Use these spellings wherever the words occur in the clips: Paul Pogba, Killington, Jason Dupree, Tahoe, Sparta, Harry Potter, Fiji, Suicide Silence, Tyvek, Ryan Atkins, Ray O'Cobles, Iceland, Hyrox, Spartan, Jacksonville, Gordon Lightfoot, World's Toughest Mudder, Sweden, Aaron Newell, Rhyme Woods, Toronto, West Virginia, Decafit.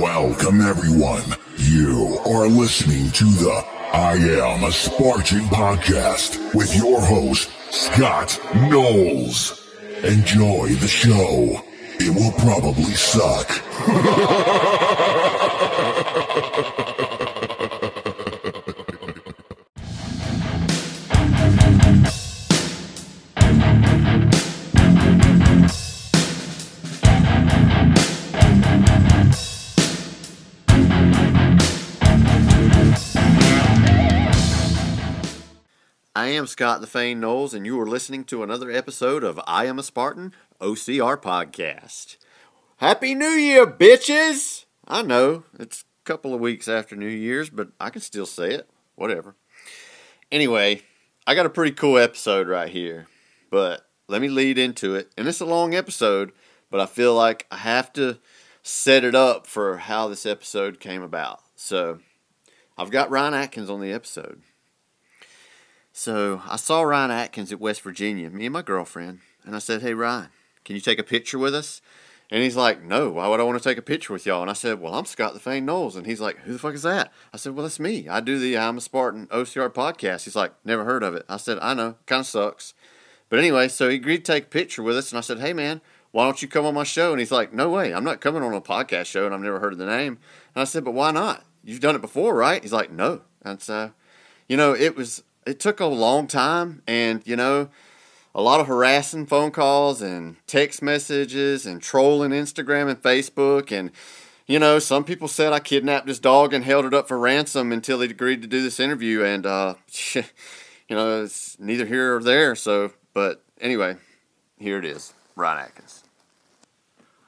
Welcome everyone. You are listening to the I Am a Spartan podcast with your host, Scott Knowles. Enjoy the show. It will probably suck. I am Scott the Fane Knowles, and you are listening to another episode of I Am a Spartan, OCR Podcast. Happy New Year, bitches! I know, it's a couple of weeks after New Year's, but I can still say it. Whatever. Anyway, I got a pretty cool episode right here, but let me lead into it. And it's a long episode, but I feel like I have to set it up for how this episode came about. So, I've got Ryan Atkins on the episode. So, I saw Ryan Atkins at West Virginia, me and my girlfriend, and I said, "Hey, Ryan, can you take a picture with us?" And he's like, "No, why would I want to take a picture with y'all?" And I said, "Well, I'm Scott the Fane Knowles." And he's like, "Who the fuck is that?" I said, "Well, that's me. I do the I'm a Spartan OCR podcast." He's like, "Never heard of it." I said, "I know, kind of sucks." But anyway, so he agreed to take a picture with us, and I said, "Hey, man, why don't you come on my show?" And he's like, "No way, I'm not coming on a podcast show, and I've never heard of the name." And I said, "But why not? You've done it before, right?" He's like, "No." And so, you know, it took a long time and, you know, a lot of harassing phone calls and text messages and trolling Instagram and Facebook. And, you know, some people said I kidnapped his dog and held it up for ransom until he agreed to do this interview. And, you know, it's neither here or there. So, but anyway, here it is. Ryan Atkins.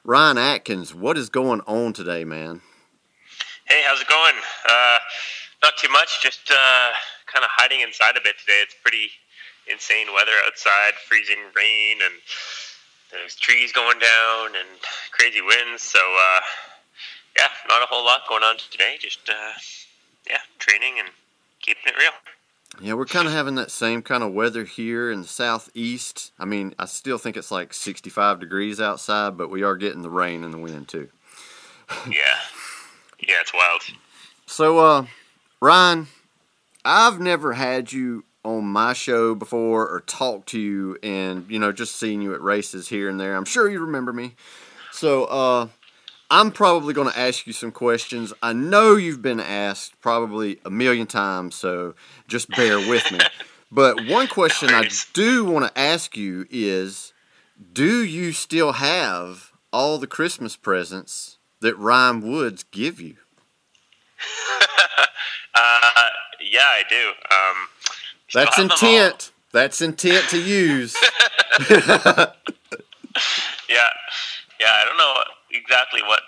Ryan Atkins, what is going on today, man? Hey, how's it going? Not too much, just kind of hiding inside a bit today. It's pretty insane weather outside, freezing rain, and there's trees going down and crazy winds. So, yeah, not a whole lot going on today. Just, yeah, training and keeping it real. Yeah, we're kind of having that same kind of weather here in the southeast. I mean, I still think it's like 65 degrees outside, but we are getting the rain and the wind too. Yeah, it's wild. So, Ryan, I've never had you on my show before or talked to you and, you know, just seen you at races here and there. I'm sure you remember me. So, I'm probably going to ask you some questions. I know you've been asked probably a million times, so just bear with me. But one question I do want to ask you is, do you still have all the Christmas presents that Rhyme Woods give you? Yeah, I do. That's intent. That's intent to use. Yeah. I don't know exactly what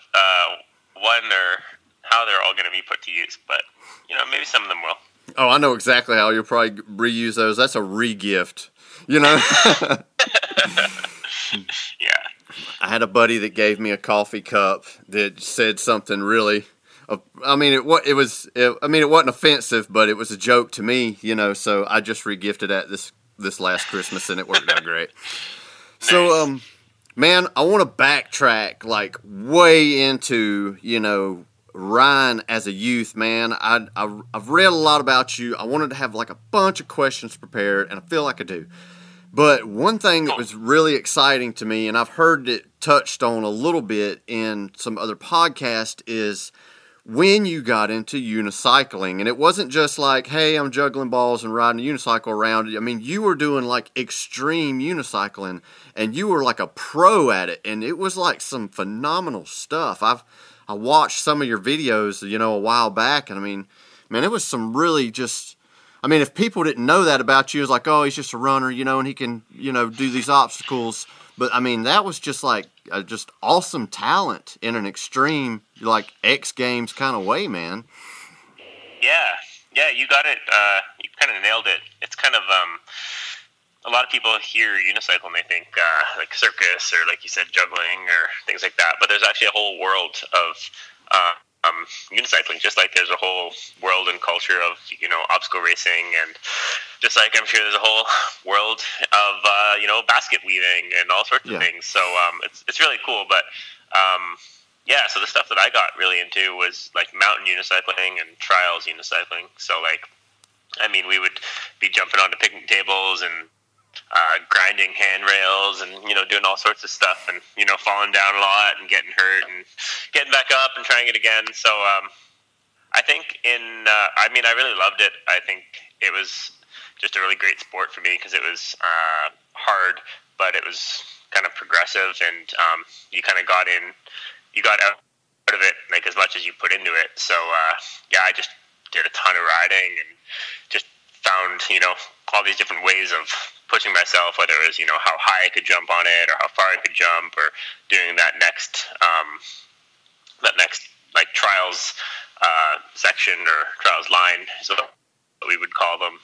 one or how they're all going to be put to use, but you know, maybe some of them will. Oh, I know exactly how you'll probably reuse those. That's a re-gift. You know. Yeah. I had a buddy that gave me a coffee cup that said something really. I mean, it wasn't offensive, but it was a joke to me, you know. So I just regifted at this last Christmas, and it worked out great. So, man, I want to backtrack like way into, you know, Ryan as a youth, man. I've read a lot about you. I wanted to have like a bunch of questions prepared, and I feel like I do. But one thing that was really exciting to me, and I've heard it touched on a little bit in some other podcast, is when you got into unicycling. And it wasn't just like, hey, I'm juggling balls and riding a unicycle around. I mean, you were doing like extreme unicycling, and you were like a pro at it, and it was like some phenomenal stuff. I watched some of your videos, you know, a while back, and I mean, man, it was some really just, I mean, if people didn't know that about you, it was like, oh, he's just a runner, you know, and he can, you know, do these obstacles. But, I mean, that was just like just awesome talent in an extreme, like, X Games kind of way, man. Yeah, you got it. You kind of nailed it. It's kind of a lot of people hear unicycle and they think, like, circus or, like you said, juggling or things like that. But there's actually a whole world of unicycling, just like there's a whole world and culture of, you know, obstacle racing, and just like I'm sure there's a whole world of, you know, basket weaving and all sorts of things. So it's really cool, but Yeah, so the stuff that I got really into was like mountain unicycling and trials unicycling. So like, I mean, we would be jumping onto picnic tables and grinding handrails and, you know, doing all sorts of stuff and, you know, falling down a lot and getting hurt and getting back up and trying it again. So I think I really loved it. I think it was just a really great sport for me because it was hard, but it was kind of progressive and you kind of got out of it like as much as you put into it. So yeah, I just did a ton of riding and just found, you know, all these different ways of pushing myself, whether it was, you know, how high I could jump on it or how far I could jump or doing that next like trials section or trials line, so we would call them.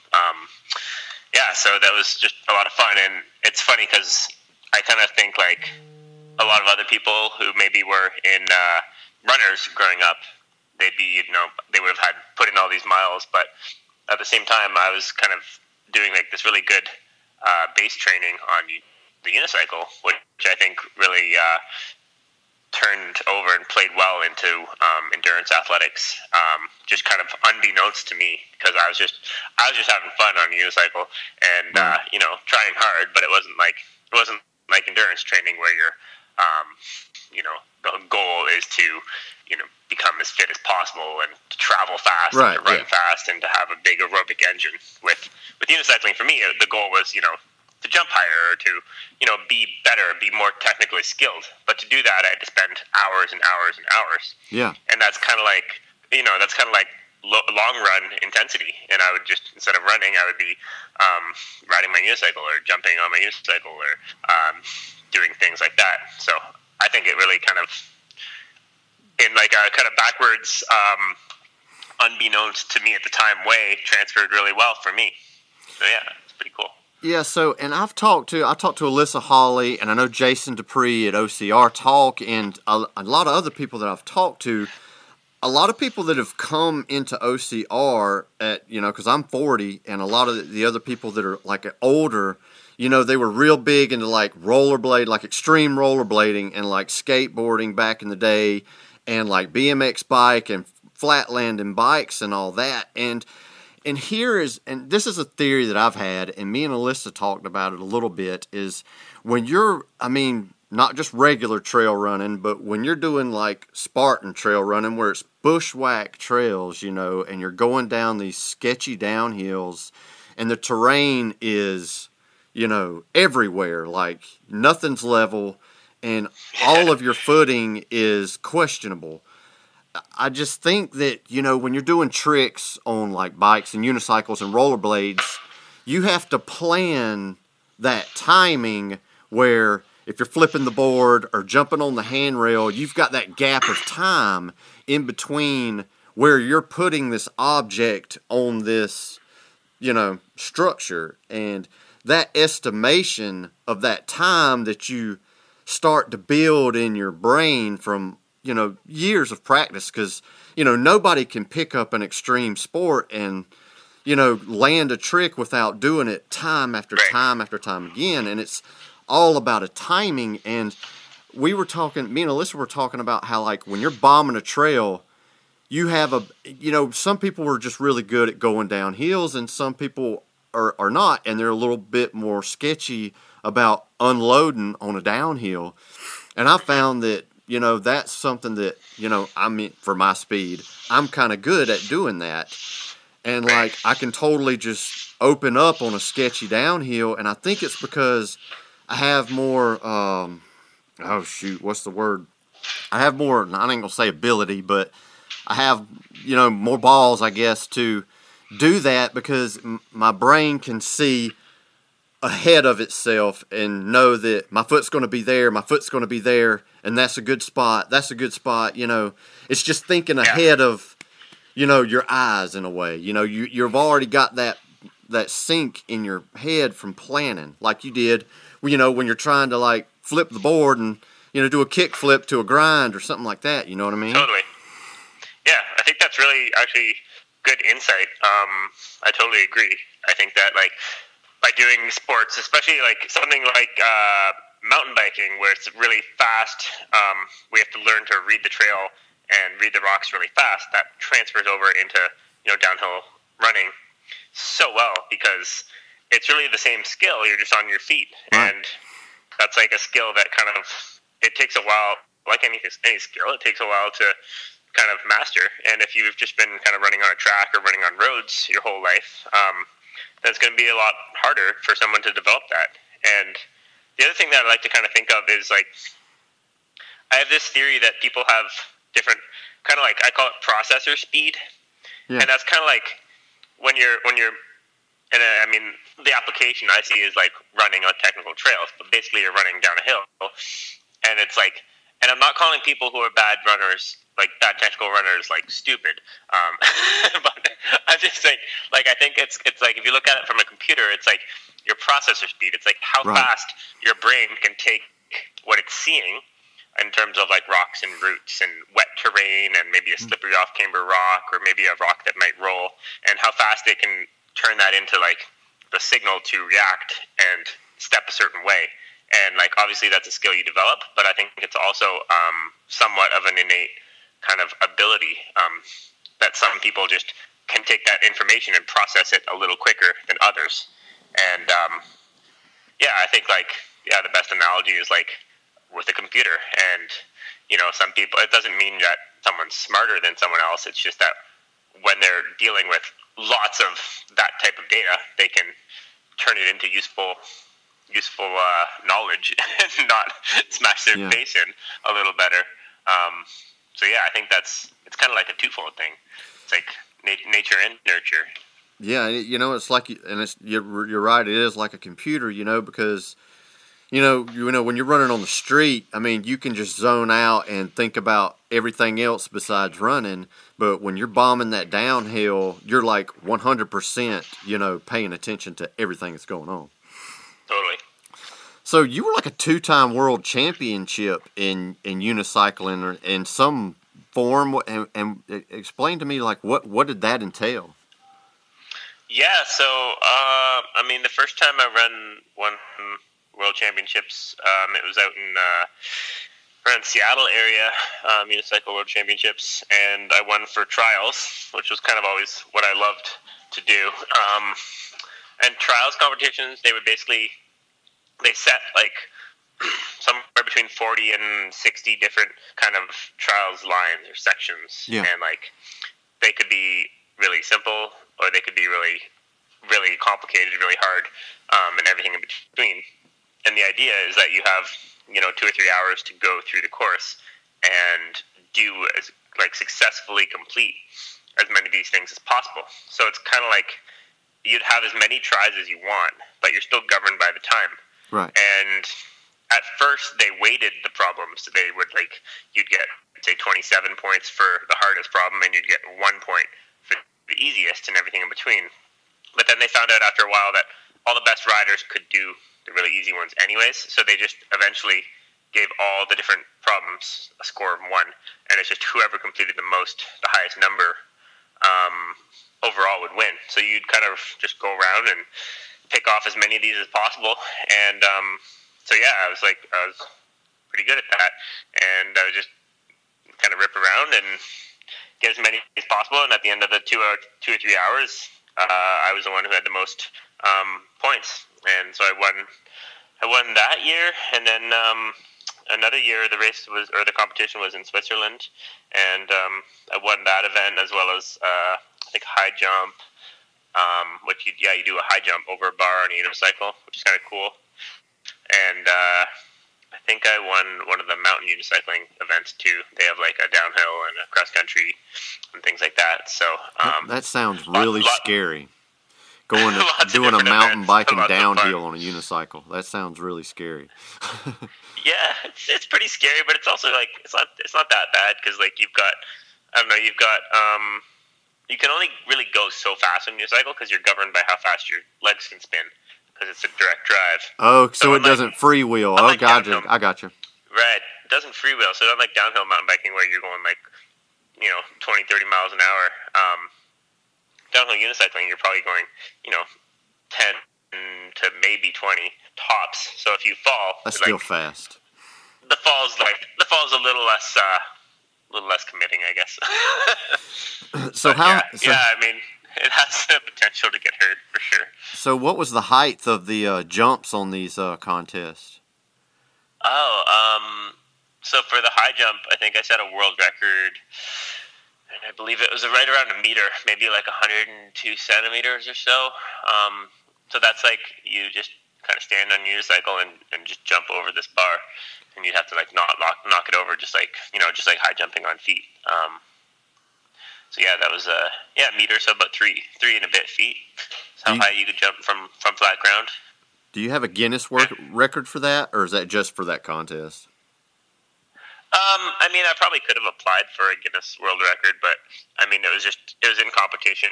Yeah, so that was just a lot of fun. And it's funny because I kind of think like a lot of other people who maybe were in runners growing up, they'd be, you know, they would have had put in all these miles, but at the same time I was kind of doing like this really good base training on the unicycle, which I think really turned over and played well into endurance athletics, just kind of unbeknownst to me, because I was just having fun on the unicycle and you know, trying hard, but it wasn't like endurance training where you're you know, the goal is to, you know, become as fit as possible and to travel fast, right, and to run fast and to have a big aerobic engine. With unicycling, for me, the goal was, you know, to jump higher or to, you know, be better, be more technically skilled. But to do that, I had to spend hours and hours and hours. Yeah. And that's kind of like, you know, that's kind of like long run intensity. And I would just, instead of running, I would be riding my unicycle or jumping on my unicycle or doing things like that. So I think it really kind of, in like a kind of backwards, unbeknownst to me at the time way, transferred really well for me. So yeah, it's pretty cool. Yeah, so, and I talked to Alyssa Holly, and I know Jason Dupree at OCR Talk, and a lot of other people that I've talked to. A lot of people that have come into OCR at, you know, because I'm 40, and a lot of the other people that are like older, you know, they were real big into like rollerblade, like extreme rollerblading, and like skateboarding back in the day, and like BMX bike and flatlanding bikes and all that. And here is, and this is a theory that I've had, and me and Alyssa talked about it a little bit, is when you're, I mean, not just regular trail running, but when you're doing like Spartan trail running where it's bushwhack trails, you know, and you're going down these sketchy downhills and the terrain is, you know, everywhere, like nothing's level and all of your footing is questionable. I just think that, you know, when you're doing tricks on like bikes and unicycles and rollerblades, you have to plan that timing where if you're flipping the board or jumping on the handrail, you've got that gap of time in between where you're putting this object on this, you know, structure. And that estimation of that time that you start to build in your brain from, you know, years of practice, because, you know, nobody can pick up an extreme sport and, you know, land a trick without doing it time after time after time again. And it's all about a timing. And me and Alyssa were talking about how, like, when you're bombing a trail, you have you know, some people are just really good at going down hills and some people are not, and they're a little bit more sketchy about unloading on a downhill. And I found that, you know, that's something that, you know, I mean, for my speed, I'm kind of good at doing that. And, like, I can totally just open up on a sketchy downhill, and I think it's because I have more, I have more, I ain't gonna say ability, but I have, you know, more balls, I guess, to do that, because my brain can see ahead of itself and know that my foot's going to be there, and that's a good spot, you know. It's just thinking ahead of, you know, your eyes in a way. You know, you've already got that sink in your head from planning, like you did, you know, when you're trying to, like, flip the board and, you know, do a kick flip to a grind or something like that, you know what I mean? Totally. Yeah, I think that's really actually good insight. I totally agree. I think that, like, by doing sports, especially, like, something like mountain biking where it's really fast. We have to learn to read the trail and read the rocks really fast. That transfers over into, you know, downhill running so well because it's really the same skill. You're just on your feet. Right. And that's like a skill that kind of, it takes a while, like any skill, it takes a while to kind of master. And if you've just been kind of running on a track or running on roads your whole life, that's going to be a lot harder for someone to develop that. And the other thing that I like to kind of think of is, like, I have this theory that people have different kind of, like, I call it processor speed. Yeah. And that's kind of like when you're, and I mean, the application I see is like running on technical trails, but basically you're running down a hill. And it's like, and I'm not calling people who are bad runners, like bad technical runners, like stupid. But I'm just saying, like, I think it's like, if you look at it from a computer, it's like your processor speed. It's like how fast your brain can take what it's seeing in terms of like rocks and roots and wet terrain and maybe a slippery off camber rock or maybe a rock that might roll, and how fast it can turn that into like the signal to react and step a certain way. And like, obviously that's a skill you develop, but I think it's also somewhat of an innate kind of ability that some people just can take that information and process it a little quicker than others. And I think like, the best analogy is like with a computer. And, you know, some people, it doesn't mean that someone's smarter than someone else. It's just that when they're dealing with lots of that type of data, they can turn it into useful knowledge and not smash their face in a little better. I think it's kind of like a twofold thing. It's like nature and nurture. Yeah, you know, it's like, and it's, you're right, it is like a computer, you know, because, you know, when you're running on the street, I mean, you can just zone out and think about everything else besides running, but when you're bombing that downhill, you're like 100%, you know, paying attention to everything that's going on. Totally. So you were like a two-time world championship in unicycling or in some form, and explain to me, like, what did that entail? Yeah, so, I mean, the first time I won world championships, it was out in around Seattle area, unicycle world championships, and I won for trials, which was kind of always what I loved to do. And trials competitions, they would basically, they set like somewhere between 40 and 60 different kind of trials lines or sections. Yeah. And like they could be really simple or they could be really, really complicated, really hard, and everything in between. And the idea is that you have, 2 or 3 hours to go through the course and do as like successfully complete as many of these things as possible. So it's kind of like you'd have as many tries as you want, but you're still governed by the time. Right. And at first, they weighted the problems. They would, like, you'd get, say, 27 points for the hardest problem, and you'd get 1 point for the easiest and everything in between. But then they found out after a while that all the best riders could do the really easy ones anyways, so they just eventually gave all the different problems a score of 1, and it's just whoever completed the most, the highest number overall would win. So you'd kind of just go around and pick off as many of these as possible, and I was pretty good at that, and I would just kind of rip around and get as many as possible, and at the end of the two or three hours, I was the one who had the most points, and so I won that year, and then another year the competition was in Switzerland, and I won that event as well as I think high jump. You do a high jump over a bar on a unicycle, which is kind of cool. And I think I won one of the mountain unicycling events too. They have like a downhill and a cross country and things like that. So that sounds really scary. Going doing a mountain bike and downhill on a unicycle. That sounds really scary. Yeah, it's pretty scary, but it's also like it's not that bad because like you've got you can only really go so fast on your cycle because you're governed by how fast your legs can spin because it's a direct drive. Oh, so it doesn't freewheel. Oh, gotcha. I got you. Right. It doesn't freewheel. So unlike downhill mountain biking where you're going like, 20, 30 miles an hour, downhill unicycling, you're probably going, 10 to maybe 20 tops. So if you fall, that's still fast. The fall's a little less committing, I guess. So how? Yeah, so, yeah, I mean, it has the potential to get hurt for sure. So what was the height of the jumps on these contests? Oh, so for the high jump, I think I set a world record. And I believe it was right around a meter, maybe like 102 centimeters or so. So that's like you just kind of stand on your unicycle and just jump over this bar. And you'd have to like knock it over, just like high jumping on feet. So yeah, that was a meter, so about three and a bit feet. That's how high you could jump from flat ground. Do you have a Guinness record for that, or is that just for that contest? I mean, I probably could have applied for a Guinness World Record, but I mean, it was in competition,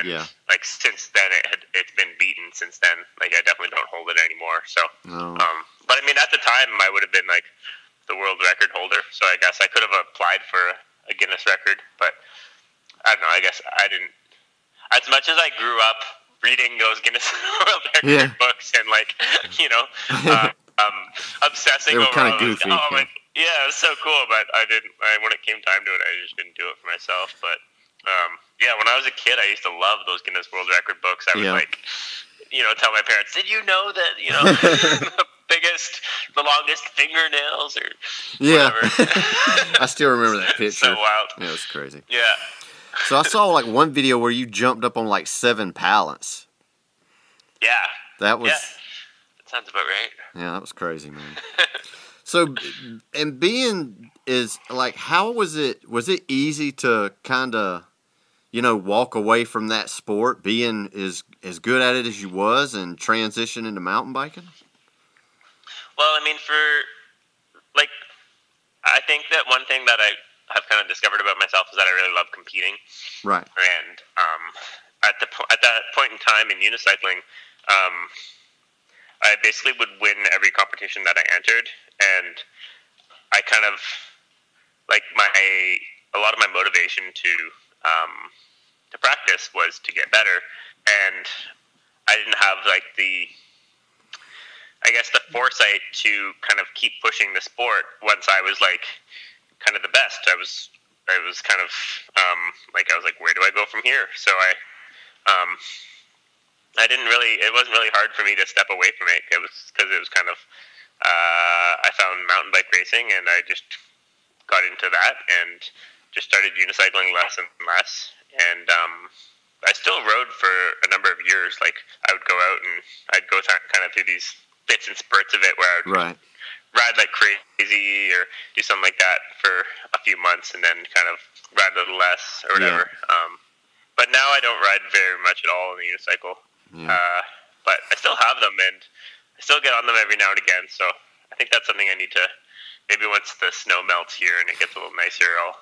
and like since then it's been beaten. Since then, like I definitely don't hold it anymore. So, but I mean, at the time, I would have been like the world record holder. So I guess I could have applied for a Guinness record, but I don't know. I guess I didn't. As much as I grew up reading those Guinness World Record books and like obsessing over kind of goofy, yeah, it was so cool, but I didn't. When it came time to it, I just didn't do it for myself. But yeah, when I was a kid, I used to love those Guinness World Record books. I would tell my parents, "Did you know that the biggest, the longest fingernails or whatever?" I still remember that picture. So wild. Yeah, it was crazy. Yeah. So I saw like one video where you jumped up on like 7 pallets. Yeah. That was. Yeah. That sounds about right. Yeah, that was crazy, man. So, and being is, like, how was it? Was it easy to kind of, walk away from that sport, being as good at it as you was, and transition into mountain biking? Well, I mean, I think that one thing that I have kind of discovered about myself is that I really love competing. Right. And at that point in time in unicycling, I basically would win every competition that I entered, and I kind of, like, a lot of my motivation to practice was to get better, and I didn't have, like, the foresight to kind of keep pushing the sport once I was, like, kind of the best. I was kind of, I was like, where do I go from here? So it wasn't really hard for me to step away from it. It was because it was kind of, I found mountain bike racing, and I just got into that and just started unicycling less and less. And I still rode for a number of years. Like I would go out and I'd go kind of through these bits and spurts of it where I would ride like crazy or do something like that for a few months and then kind of ride a little less or whatever. Yeah. But now I don't ride very much at all on the unicycle. Yeah. But I still have them, and I still get on them every now and again, so I think that's something I need to, maybe once the snow melts here and it gets a little nicer, I'll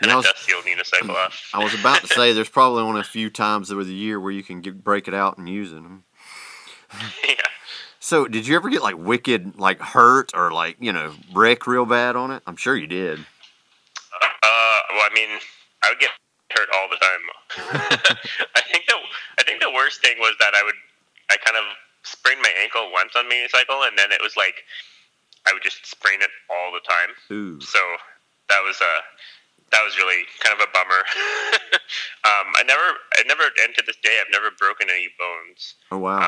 kind of dust the old unicycle off. I was about to say, there's probably only a few times of the year where you can break it out and use it. Yeah. So, did you ever get, like, wicked, like, hurt or, like, wreck real bad on it? I'm sure you did. Well, I mean, I would get hurt all the time. I think the worst thing was that I kind of sprained my ankle once on my unicycle, and then it was like I would just sprain it all the time. Ooh. So that was really kind of a bummer. And to this day I've never broken any bones. Oh wow.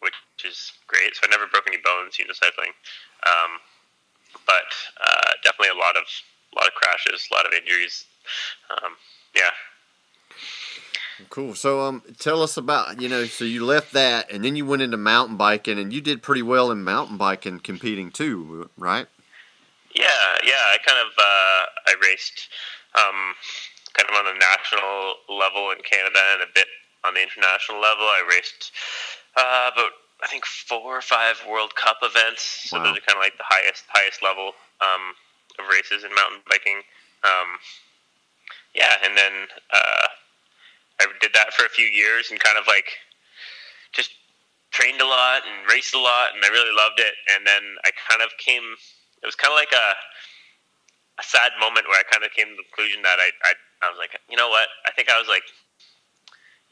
Which is great. So I never broke any bones unicycling. But definitely a lot of crashes, a lot of injuries. Yeah. Cool. So, tell us about, so you left that and then you went into mountain biking, and you did pretty well in mountain biking competing too, right? Yeah. I kind of, I raced, kind of on the national level in Canada and a bit on the international level. I raced, about, I think 4 or 5 World Cup events. So those are kind of like the highest level, of races in mountain biking. Yeah, and then I did that for a few years and kind of like just trained a lot and raced a lot, and I really loved it. And then it was kind of like a sad moment where I kind of came to the conclusion that I was like, I think I was like,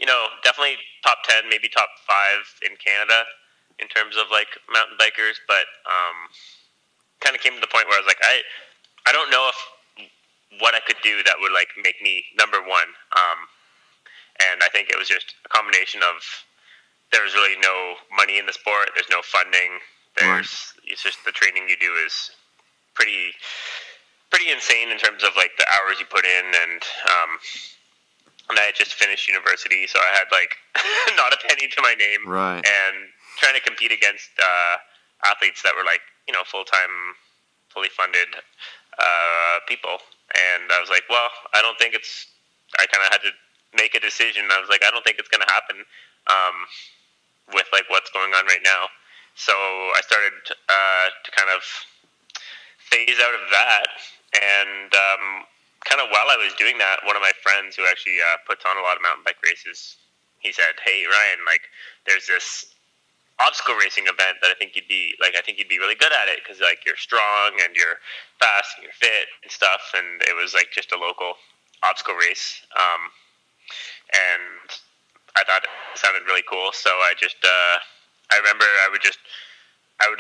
you know, definitely top 10, maybe top 5 in Canada in terms of like mountain bikers. But kind of came to the point where I was like, I don't know if what I could do that would like make me number one. And I think it was just a combination of there's really no money in the sport. There's no funding. There's it's just the training you do is pretty insane in terms of like the hours you put in, and I had just finished university, so I had like not a penny to my name, right? And trying to compete against athletes that were like, you know, full-time, fully funded people, and I was like, well, I don't think it's. I kind of had to make a decision. I was like, I don't think it's going to happen with like what's going on right now. So I started to kind of phase out of that, and kind of while I was doing that, one of my friends who actually puts on a lot of mountain bike races, he said, "Hey Ryan, like there's this obstacle racing event that I think you'd be really good at it because like you're strong and you're fast and you're fit and stuff." And it was like just a local obstacle race, and I thought it sounded really cool, so I just I remember I would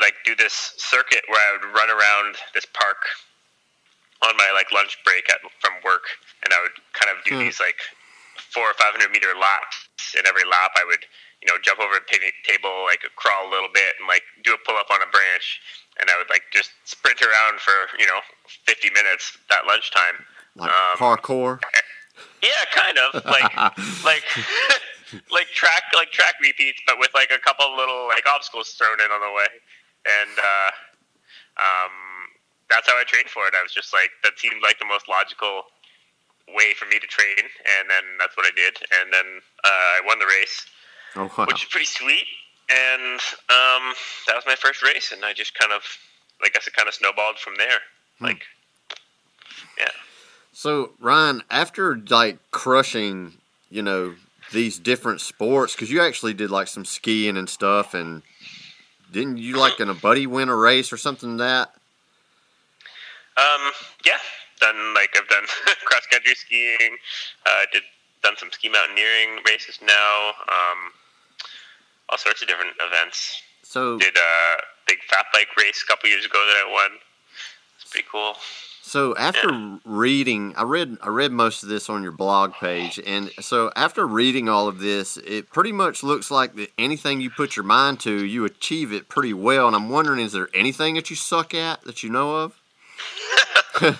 like do this circuit where I would run around this park on my like lunch break from work, and I would kind of do these like 400 or 500 meter laps. In every lap, I would, you know, jump over a picnic table, like crawl a little bit, and like do a pull up on a branch, and I would like just sprint around for 50 minutes at lunchtime. Like parkour. Yeah, kind of like track repeats, but with like a couple little like obstacles thrown in on the way, and that's how I trained for it. I was just like, that seemed like the most logical way for me to train, and then that's what I did, and then I won the race, which is pretty sweet, and that was my first race, and I just kind of, I guess it kind of snowballed from there, like, yeah. So, Ryan, after like crushing, you know, these different sports, because you actually did like some skiing and stuff, and didn't you like in a buddy win a race or something like that? Yeah, I've done cross country skiing, done some ski mountaineering races now, all sorts of different events. So did a big fat bike race a couple years ago that I won. It's pretty cool. So after reading, I read most of this on your blog page, and so after reading all of this, it pretty much looks like that anything you put your mind to, you achieve it pretty well. And I'm wondering, is there anything that you suck at that you know of? I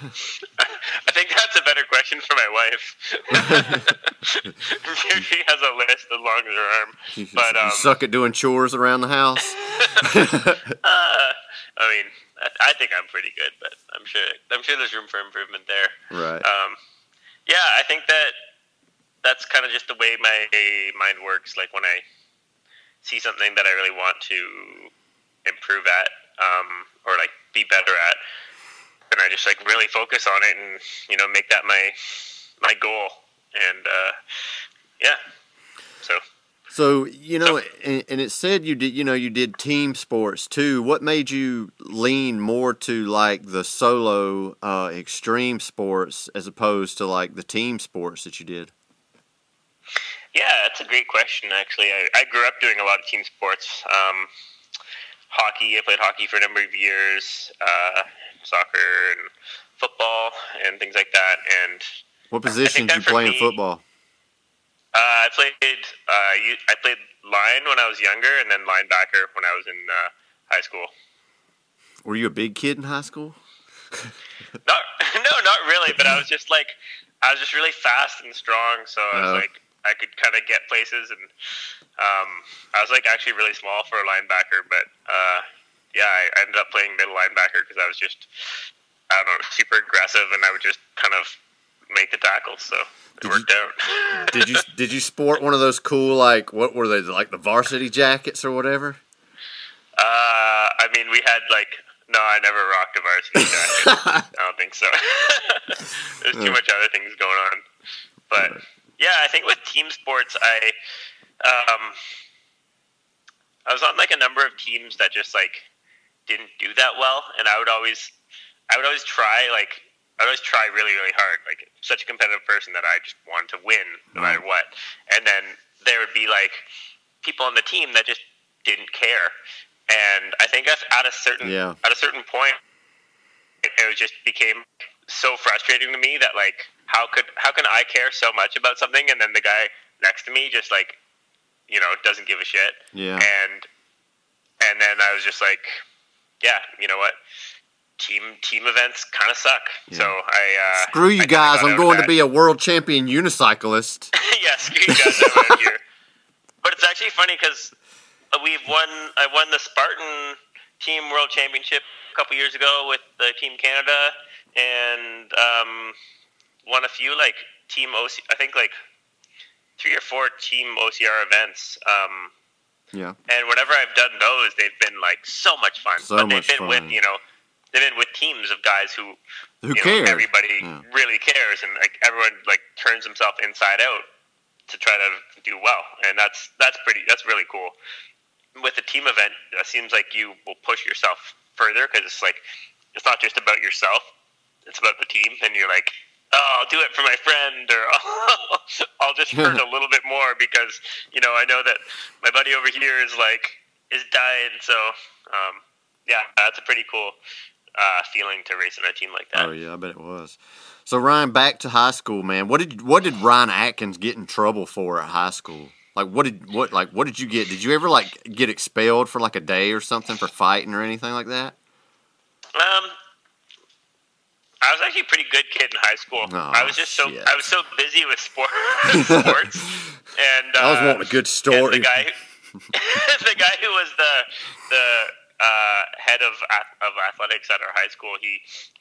think that's a better question for my wife. She has a list as long as her arm. But you suck at doing chores around the house. I mean, I think I'm pretty good, but I'm sure there's room for improvement there. Right. Yeah, I think that's kind of just the way my mind works. Like when I see something that I really want to improve at, or like be better at, then I just like really focus on it and, you know, make that my goal. And yeah, so. So, you know, and it said you did team sports too. What made you lean more to like the solo extreme sports as opposed to like the team sports that you did? Yeah, that's a great question, actually. I grew up doing a lot of team sports. Hockey, I played hockey for a number of years, soccer and football and things like that. And what position did you play in football? I played line when I was younger, and then linebacker when I was in high school. Were you a big kid in high school? Not really. But I was just like, really fast and strong, so I was like, I could kind of get places, and I was like actually really small for a linebacker. But I ended up playing middle linebacker because I was just, I don't know, super aggressive, and I would just kind of make the tackles. So. It worked out. Did you sport one of those cool, like, what were they, like the varsity jackets or whatever? I mean, we had like, no, I never rocked a varsity jacket. I don't think so. There's too much other things going on. But yeah, I think with team sports, I was on like a number of teams that just like didn't do that well, and I would always try like. I always try really, really hard. Like, I'm such a competitive person that I just wanted to win no matter what. And then there would be like people on the team that just didn't care. And I think that's at a certain point, it just became so frustrating to me that like, how can I care so much about something? And then the guy next to me just like, you know, doesn't give a shit. Yeah. And then I was just like, yeah, you know what? Team events kind of suck. Yeah. So I screw you guys. I'm going to be a world champion unicyclist. Yeah, screw you guys. I'm out here. But it's actually funny because I won the Spartan team world championship a couple years ago with the Team Canada, and won a few like team OC. I think like 3 or 4 team OCR events. Yeah. And whenever I've done those, they've been like so much fun. They've been with teams of guys who care. Everybody really cares, and like everyone like turns himself inside out to try to do well, and that's really cool. With a team event, it seems like you will push yourself further because it's like it's not just about yourself; it's about the team, and you're like, "Oh, I'll do it for my friend," or "Oh, I'll just hurt a little bit more because you know I know that my buddy over here is dying." So yeah, that's a pretty cool feeling to race in a team like that. Oh yeah, I bet it was. So Ryan, back to high school, man. What did Ryan Atkins get in trouble for at high school? Like what did you get? Did you ever like get expelled for like a day or something for fighting or anything like that? I was actually a pretty good kid in high school. Oh, I was just so busy with sports. And I was wanting a good story. The guy who was the head of athletics at our high school,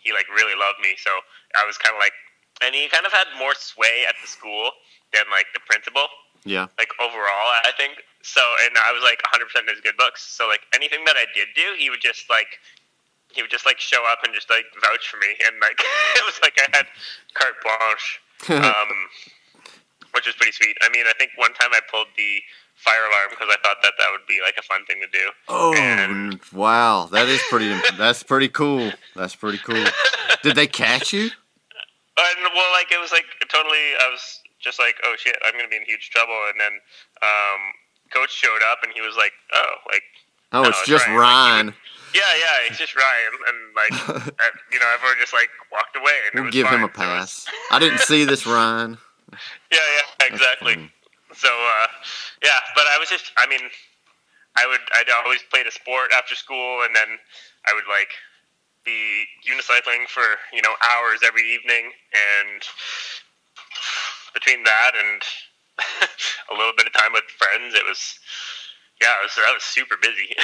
he like really loved me, so I was kind of like, and he kind of had more sway at the school than like the principal. Yeah. Like overall, I think so, and I was like 100% in his good books. So like anything that I did do, he would just like show up and just like vouch for me, and like it was like I had carte blanche, which was pretty sweet. I mean, I think one time I pulled the fire alarm because I thought that would be like a fun thing to do. Oh, and wow, that's pretty cool. Did they catch you? Well, like it was like totally. I was just like, oh shit, I'm gonna be in huge trouble. And then coach showed up and he was like, it's just Ryan. Like, it's just Ryan. And like, you know, everyone just like walked away. And we'll give him a pass. I didn't see this, Ryan. Yeah, exactly. So, but I'd always played a sport after school, and then I would, like, be unicycling for, you know, hours every evening, and between that and a little bit of time with friends, I was super busy.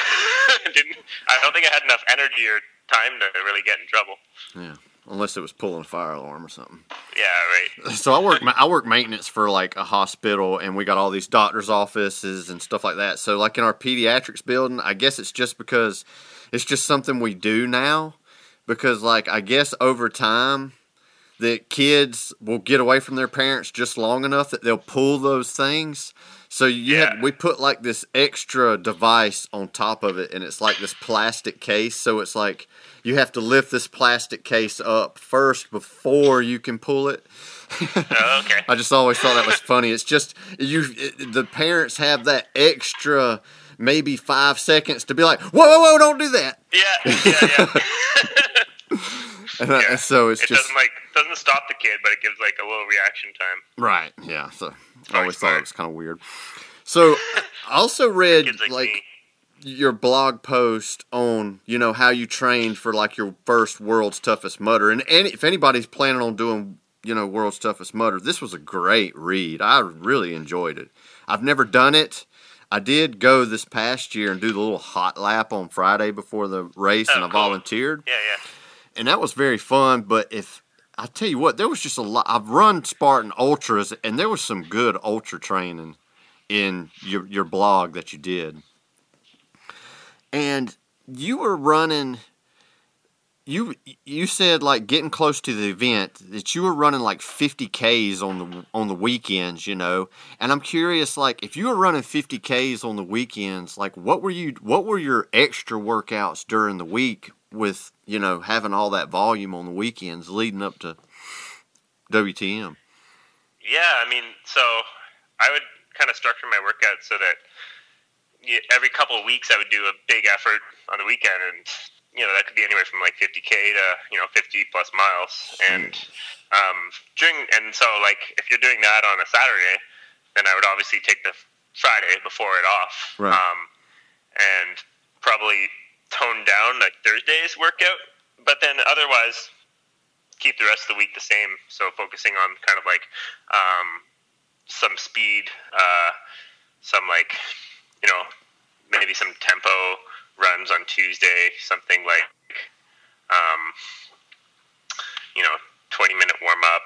I don't think I had enough energy or time to really get in trouble. Yeah. Unless it was pulling a fire alarm or something. Yeah, right. So I work maintenance for like a hospital, and we got all these doctors' offices and stuff like that. So like in our pediatrics building, I guess it's just because it's just something we do now. Because like I guess over time, the kids will get away from their parents just long enough that they'll pull those things. So we put like this extra device on top of it, and it's like this plastic case. So it's like you have to lift this plastic case up first before you can pull it. Oh, okay. I just always thought that was funny. It's just the parents have that extra maybe 5 seconds to be like, whoa, don't do that. Yeah. And so it's doesn't stop the kid, but it gives like a little reaction time. Right. Yeah. So I always thought it was kind of weird. So I also read like your blog post on, you know, how you trained for like your first World's Toughest Mudder. And if anybody's planning on doing, you know, World's Toughest Mudder, this was a great read. I really enjoyed it. I've never done it. I did go this past year and do the little hot lap on Friday before the race, and I volunteered. Yeah. And that was very fun, but if I tell you what, there was just a lot. I've run Spartan Ultras, and there was some good ultra training in your blog that you did. And you were running, you said like getting close to the event that you were running like 50Ks on the weekends, you know. And I'm curious, like if you were running 50Ks on the weekends, like what were your extra workouts during the week with, you know, having all that volume on the weekends leading up to WTM? Yeah, I mean, so I would kind of structure my workouts so that every couple of weeks I would do a big effort on the weekend, and you know, that could be anywhere from like 50K to, you know, 50 plus miles. And so like if you're doing that on a Saturday, then I would obviously take the Friday before it off. Right. And probably tone down like Thursday's workout, but then otherwise keep the rest of the week the same. So focusing on kind of like some speed, some like, you know, maybe some tempo runs on Tuesday, something like, you know, 20-minute warm-up,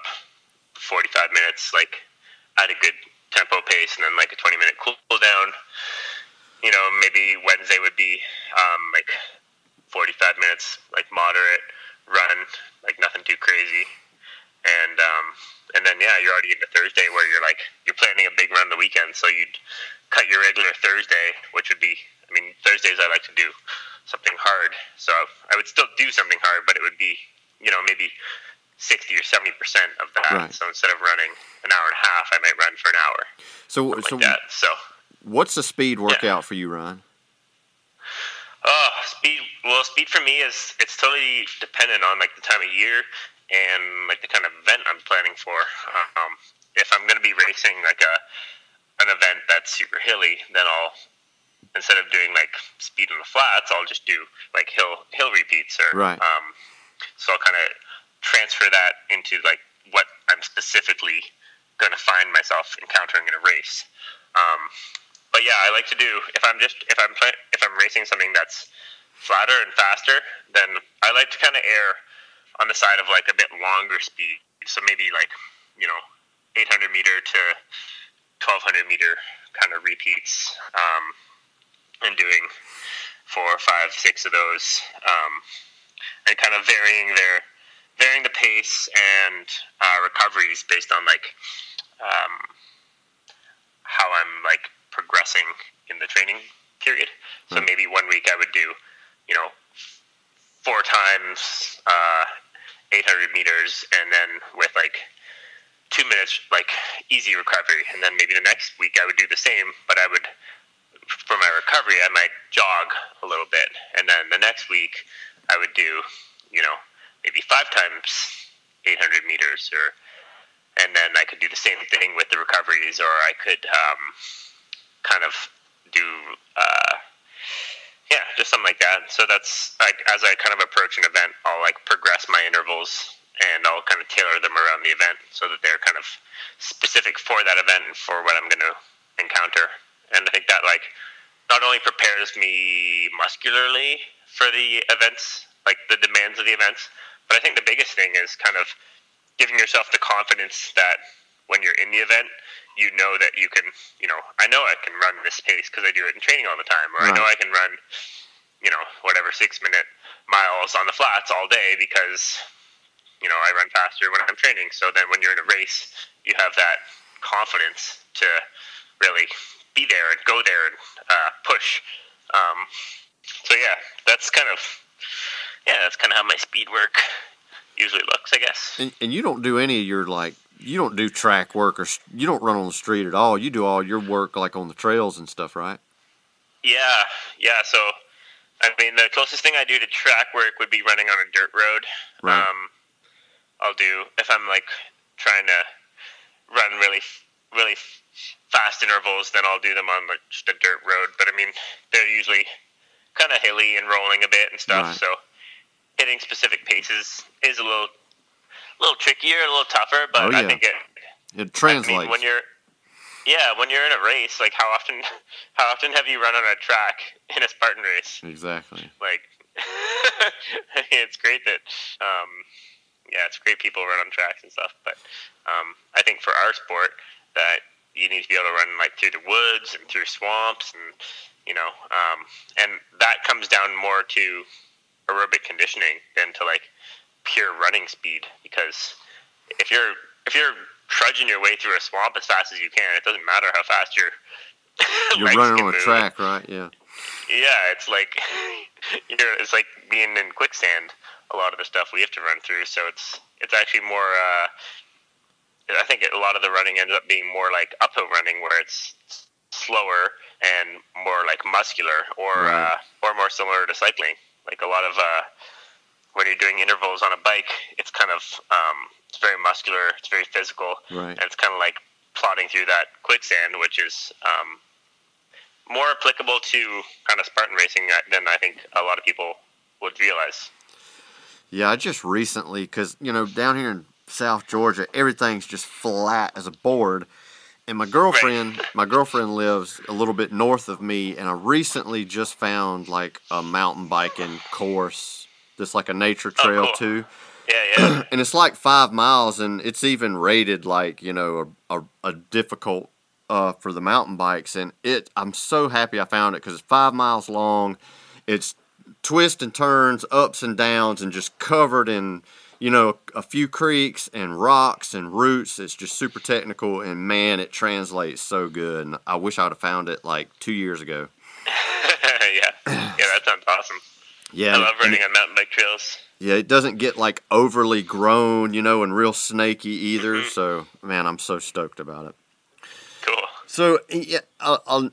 45 minutes, like, at a good tempo pace, and then, like, a 20-minute cool-down. You know, maybe Wednesday would be, like, 45 minutes, like, moderate run, like, nothing too crazy. And then, yeah, you're already into Thursday where you're, like, you're planning a big run the weekend, so you'd cut your regular Thursday, which would be, I mean, Thursdays I like to do something hard, so I would still do something hard, but it would be, you know, maybe 60 or 70% of that. Right. So instead of running an hour and a half, I might run for an hour. So what's the speed workout for you, Ryan? Oh, speed. Well, speed for me is it's totally dependent on like the time of year and like the kind of event I'm planning for. If I'm going to be racing like an event that's super hilly, then I'll, instead of doing like speed on the flats, I'll just do like hill repeats, or so I'll kind of transfer that into like what I'm specifically going to find myself encountering in a race. But yeah, I like to do, if I'm racing something that's flatter and faster, then I like to kind of err on the side of like a bit longer speed. So maybe like, you know, 800 meter to 1200 meter kind of repeats, and doing 4, 5, 6 of those, and kind of varying the pace and recoveries based on like how I'm like progressing in the training period. So maybe one week I would do, you know, 4 times 800 meters, and then with like 2 minutes like easy recovery, and then maybe the next week I would do the same, but I would, for my recovery, I might jog a little bit, and then the next week I would do, you know, maybe 5 times 800 meters, or, and then I could do the same thing with the recoveries, or I could kind of do just something like that. So that's like, as I kind of approach an event, I'll like progress my intervals, and I'll kind of tailor them around the event so that they're kind of specific for that event and for what I'm going to encounter. And I think that, like, not only prepares me muscularly for the events, like the demands of the events, but I think the biggest thing is kind of giving yourself the confidence that when you're in the event, you know that you can, you know, I know I can run this pace because I do it in training all the time, or I know I can run, you know, whatever 6-minute miles on the flats all day because, you know, I run faster when I'm training. So then when you're in a race, you have that confidence to really be there and go there and push. So yeah, that's kind of how my speed work usually looks, I guess. And you don't do any of your, like, you don't do track work, or you don't run on the street at all. You do all your work like on the trails and stuff, right? Yeah. So I mean, the closest thing I do to track work would be running on a dirt road. Right. I'll do, if I'm like trying to run really fast intervals, then I'll do them on like just a dirt road. But I mean, they're usually kind of hilly and rolling a bit and stuff. Right. So hitting specific paces is a little trickier, a little tougher. But I think it translates. I mean, when you're in a race, like how often have you run on a track in a Spartan race? Exactly. Like it's great that. It's great people run on tracks and stuff, but I think for our sport that you need to be able to run like through the woods and through swamps, and you know, and that comes down more to aerobic conditioning than to like pure running speed. Because if you're trudging your way through a swamp as fast as you can, it doesn't matter how fast you're legs running can on move. A track, right? Yeah, it's like it's like being in quicksand. A lot of the stuff we have to run through, so it's actually more. I think a lot of the running ends up being more like uphill running, where it's slower and more like muscular, or more similar to cycling. Like a lot of when you're doing intervals on a bike, it's kind of it's very muscular, it's very physical, right. And it's kind of like plodding through that quicksand, which is more applicable to kind of Spartan racing than I think a lot of people would realize. Yeah, I just recently, because, you know, down here in South Georgia, everything's just flat as a board. And my girlfriend lives a little bit north of me, and I recently just found, like, a mountain biking course that's like a nature trail, cool. too. Yeah. And it's like 5 miles, and it's even rated, like, you know, a difficult for the mountain bikes. And I'm so happy I found it, because it's 5 miles long. It's twists and turns, ups and downs, and just covered in, you know, a few creeks and rocks and roots. It's just super technical, and man, it translates so good. And I wish I would have found it like 2 years ago. Yeah, that sounds awesome. Yeah, I love running on mountain bike trails. Yeah, it doesn't get like overly grown, you know, and real snaky either. Mm-hmm. So, man, I'm so stoked about it. So, yeah,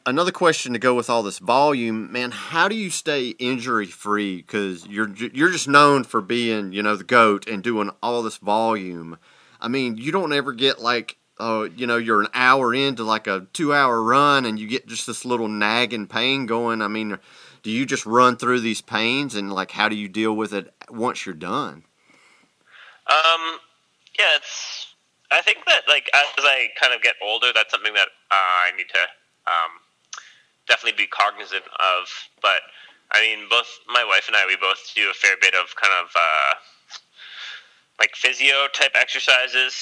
another question to go with all this volume, man, how do you stay injury-free? Because you're just known for being, you know, the GOAT and doing all this volume. I mean, you don't ever get like, you know, you're an hour into like a 2-hour run and you get just this little nagging pain going. I mean, do you just run through these pains, and like how do you deal with it once you're done? Yeah, I think that, like, as I kind of get older, that's something that I need to definitely be cognizant of. But, I mean, both my wife and I, we both do a fair bit of kind of, like, physio-type exercises.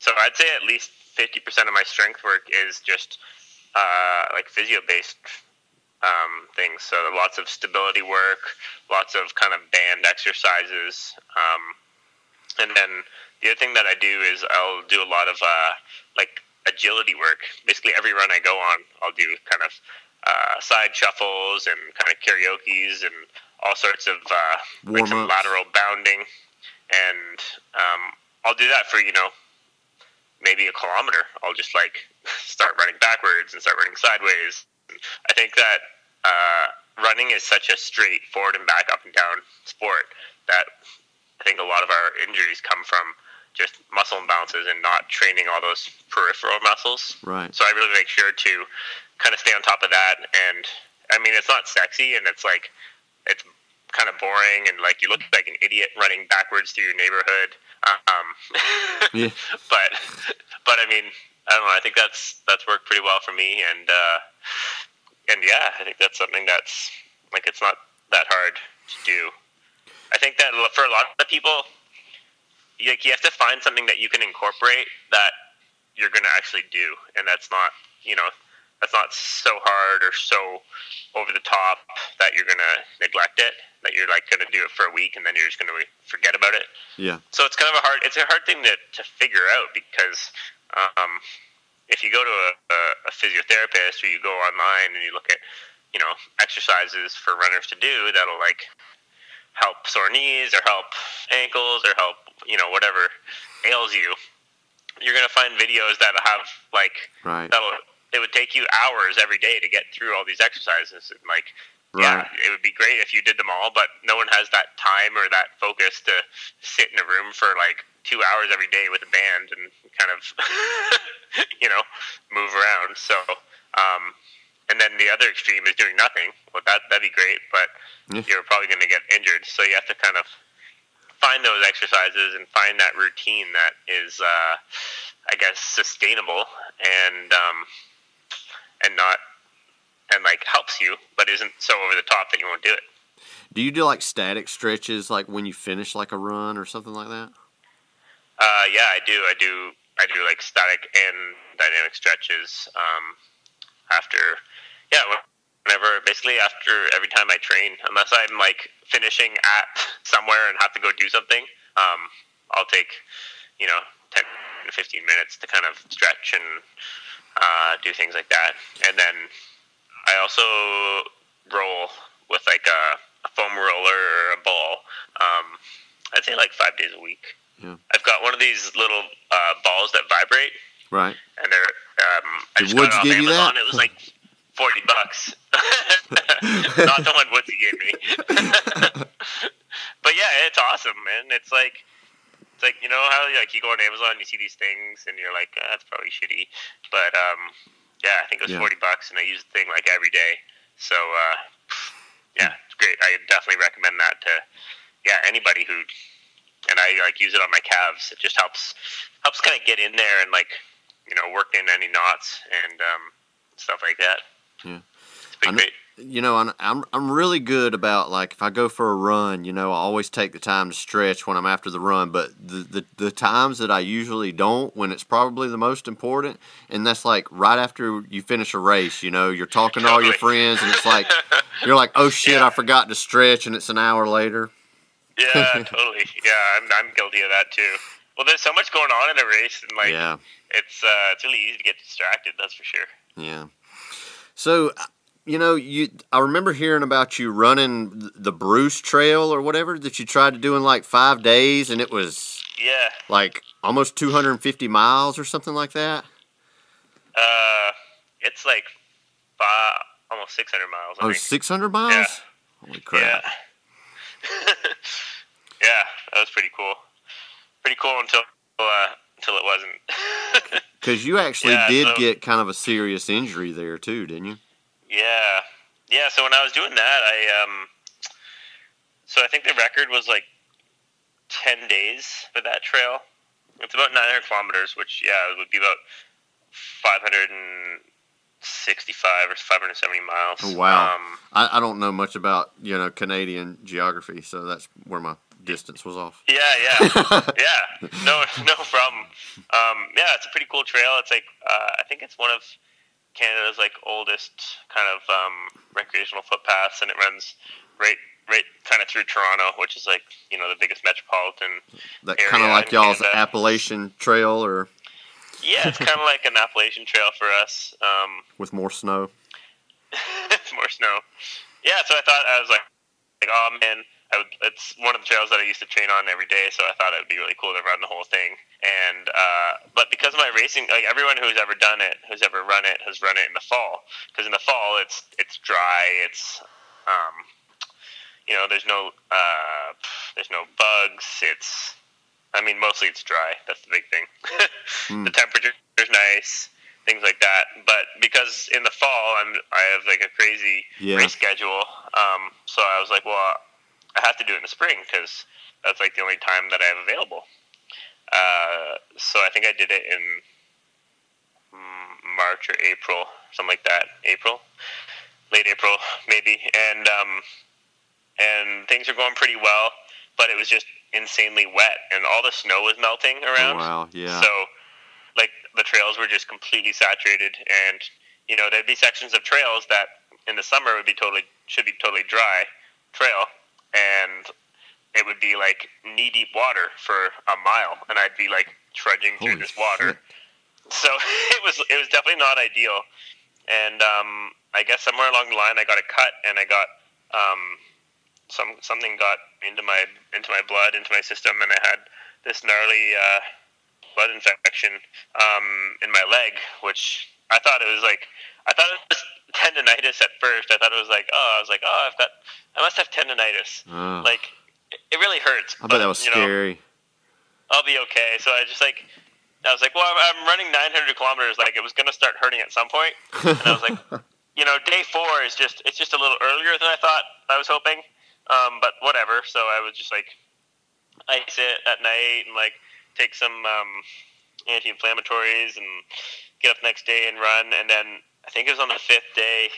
So I'd say at least 50% of my strength work is just, like, physio-based things. So lots of stability work, lots of kind of band exercises, and then... The other thing that I do is I'll do a lot of, like, agility work. Basically, every run I go on, I'll do kind of side shuffles and kind of karaokes and all sorts of like some lateral bounding. And I'll do that for, you know, maybe a kilometer. I'll just, like, start running backwards and start running sideways. I think that running is such a straight forward and back, up and down sport that I think a lot of our injuries come from just muscle imbalances and not training all those peripheral muscles. Right. So I really make sure to kind of stay on top of that. And I mean, it's not sexy, and it's like, it's kind of boring, and like you look like an idiot running backwards through your neighborhood. Yeah. But I mean, I don't know. I think that's worked pretty well for me. And yeah, I think that's something that's like, it's not that hard to do. I think that for a lot of people, you have to find something that you can incorporate that you're going to actually do, and that's not, you know, that's not so hard or so over the top that you're going to neglect it, that you're like going to do it for a week and then you're just going to forget about it. Yeah. So it's kind of a hard thing to figure out, because if you go to a physiotherapist, or you go online and you look at, you know, exercises for runners to do that'll like help sore knees or help ankles or help, you know, whatever ails you, you're going to find videos that have like, right. It would take you hours every day to get through all these exercises. And like, right. Yeah, it would be great if you did them all, but no one has that time or that focus to sit in a room for like 2 hours every day with a band and kind of, you know, move around. So, and then the other extreme is doing nothing. Well, that'd be great, but you're probably going to get injured. So you have to kind of find those exercises and find that routine that is, I guess, sustainable and not and like helps you, but isn't so over the top that you won't do it. Do you do like static stretches, like when you finish like a run or something like that? Yeah, I do. I do like static and dynamic stretches after. Yeah, whenever, basically after every time I train, unless I'm like finishing at somewhere and have to go do something, I'll take, you know, 10 to 15 minutes to kind of stretch and do things like that. And then I also roll with like a foam roller or a ball, I'd say like 5 days a week. Yeah. I've got one of these little balls that vibrate. Right. And they're I just got it off Amazon. It was like $40. Not the one Woodsy gave me. But yeah, it's awesome, man. It's like you know how like you go on Amazon, you see these things, and you're like, oh, that's probably shitty. But yeah, I think it was $40, and I use the thing like every day. So yeah, it's great. I definitely recommend that to anybody who. And I like use it on my calves. It just helps kind of get in there and like work in any knots and stuff like that. Yeah, it's been great. I'm really good about like if I go for a run, I always take the time to stretch when I'm after the run. But the times that I usually don't, when it's probably the most important, and that's like right after you finish a race. You're talking to all your friends, and it's like you're like, oh shit, I forgot to stretch, and it's an hour later. Yeah, totally. Yeah, I'm guilty of that too. Well, there's so much going on in a race, and it's really easy to get distracted. That's for sure. Yeah. So. I remember hearing about you running the Bruce Trail or whatever that you tried to do in like 5 days, and it was like almost 250 miles or something like that. It's like almost 600 miles. I think. 600 miles? Yeah. Holy crap! Yeah, yeah, that was pretty cool. Pretty cool until it wasn't. Because you actually did get kind of a serious injury there too, didn't you? Yeah. So when I was doing that, I think the record was like 10 days for that trail. It's about 900 kilometers, which it would be about 565 or 570 miles. Oh, wow. I don't know much about Canadian geography, so that's where my distance was off. Yeah. Yeah. No problem. Yeah, it's a pretty cool trail. It's like I think it's one of Canada's like oldest kind of recreational footpaths, and it runs right kind of through Toronto, which is like the biggest metropolitan that area kind of like y'all's Canada. Appalachian Trail, or it's kind of like an Appalachian Trail for us, with more snow. So I thought, I was like oh man, it's one of the trails that I used to train on every day, so I thought it would be really cool to run the whole thing. And but because of my racing, like everyone who's ever done it, who's ever run it, has run it in the fall. Because in the fall, it's dry. It's there's no bugs. Mostly it's dry. That's the big thing. The temperature is nice. Things like that, but because in the fall I have like a crazy race schedule. So I was like, well, I have to do it in the spring because that's like the only time that I have available. So I think I did it in March or April, something like that. Late April, maybe. And things were going pretty well, but it was just insanely wet, and all the snow was melting around. Oh, wow, yeah. So like the trails were just completely saturated, and there'd be sections of trails that in the summer should be totally dry trail. And it would be like knee-deep water for a mile, and I'd be like trudging through this water. Shit. So it was definitely not ideal. And I guess somewhere along the line, I got a cut, and I got something got into my blood, into my system, and I had this gnarly blood infection in my leg, which I thought it was like tendinitis at first. I thought it was like, I must have tendinitis. Oh. Like, it really hurts. I bet that was scary. I'll be okay. So I was like, well, I'm running 900 kilometers. Like, it was going to start hurting at some point. And I was like, day 4 is it's just a little earlier than I thought I was hoping. But whatever. So I was just like, ice it at night and like take some anti-inflammatories and get up the next day and run. And then I think it was on the 5th day,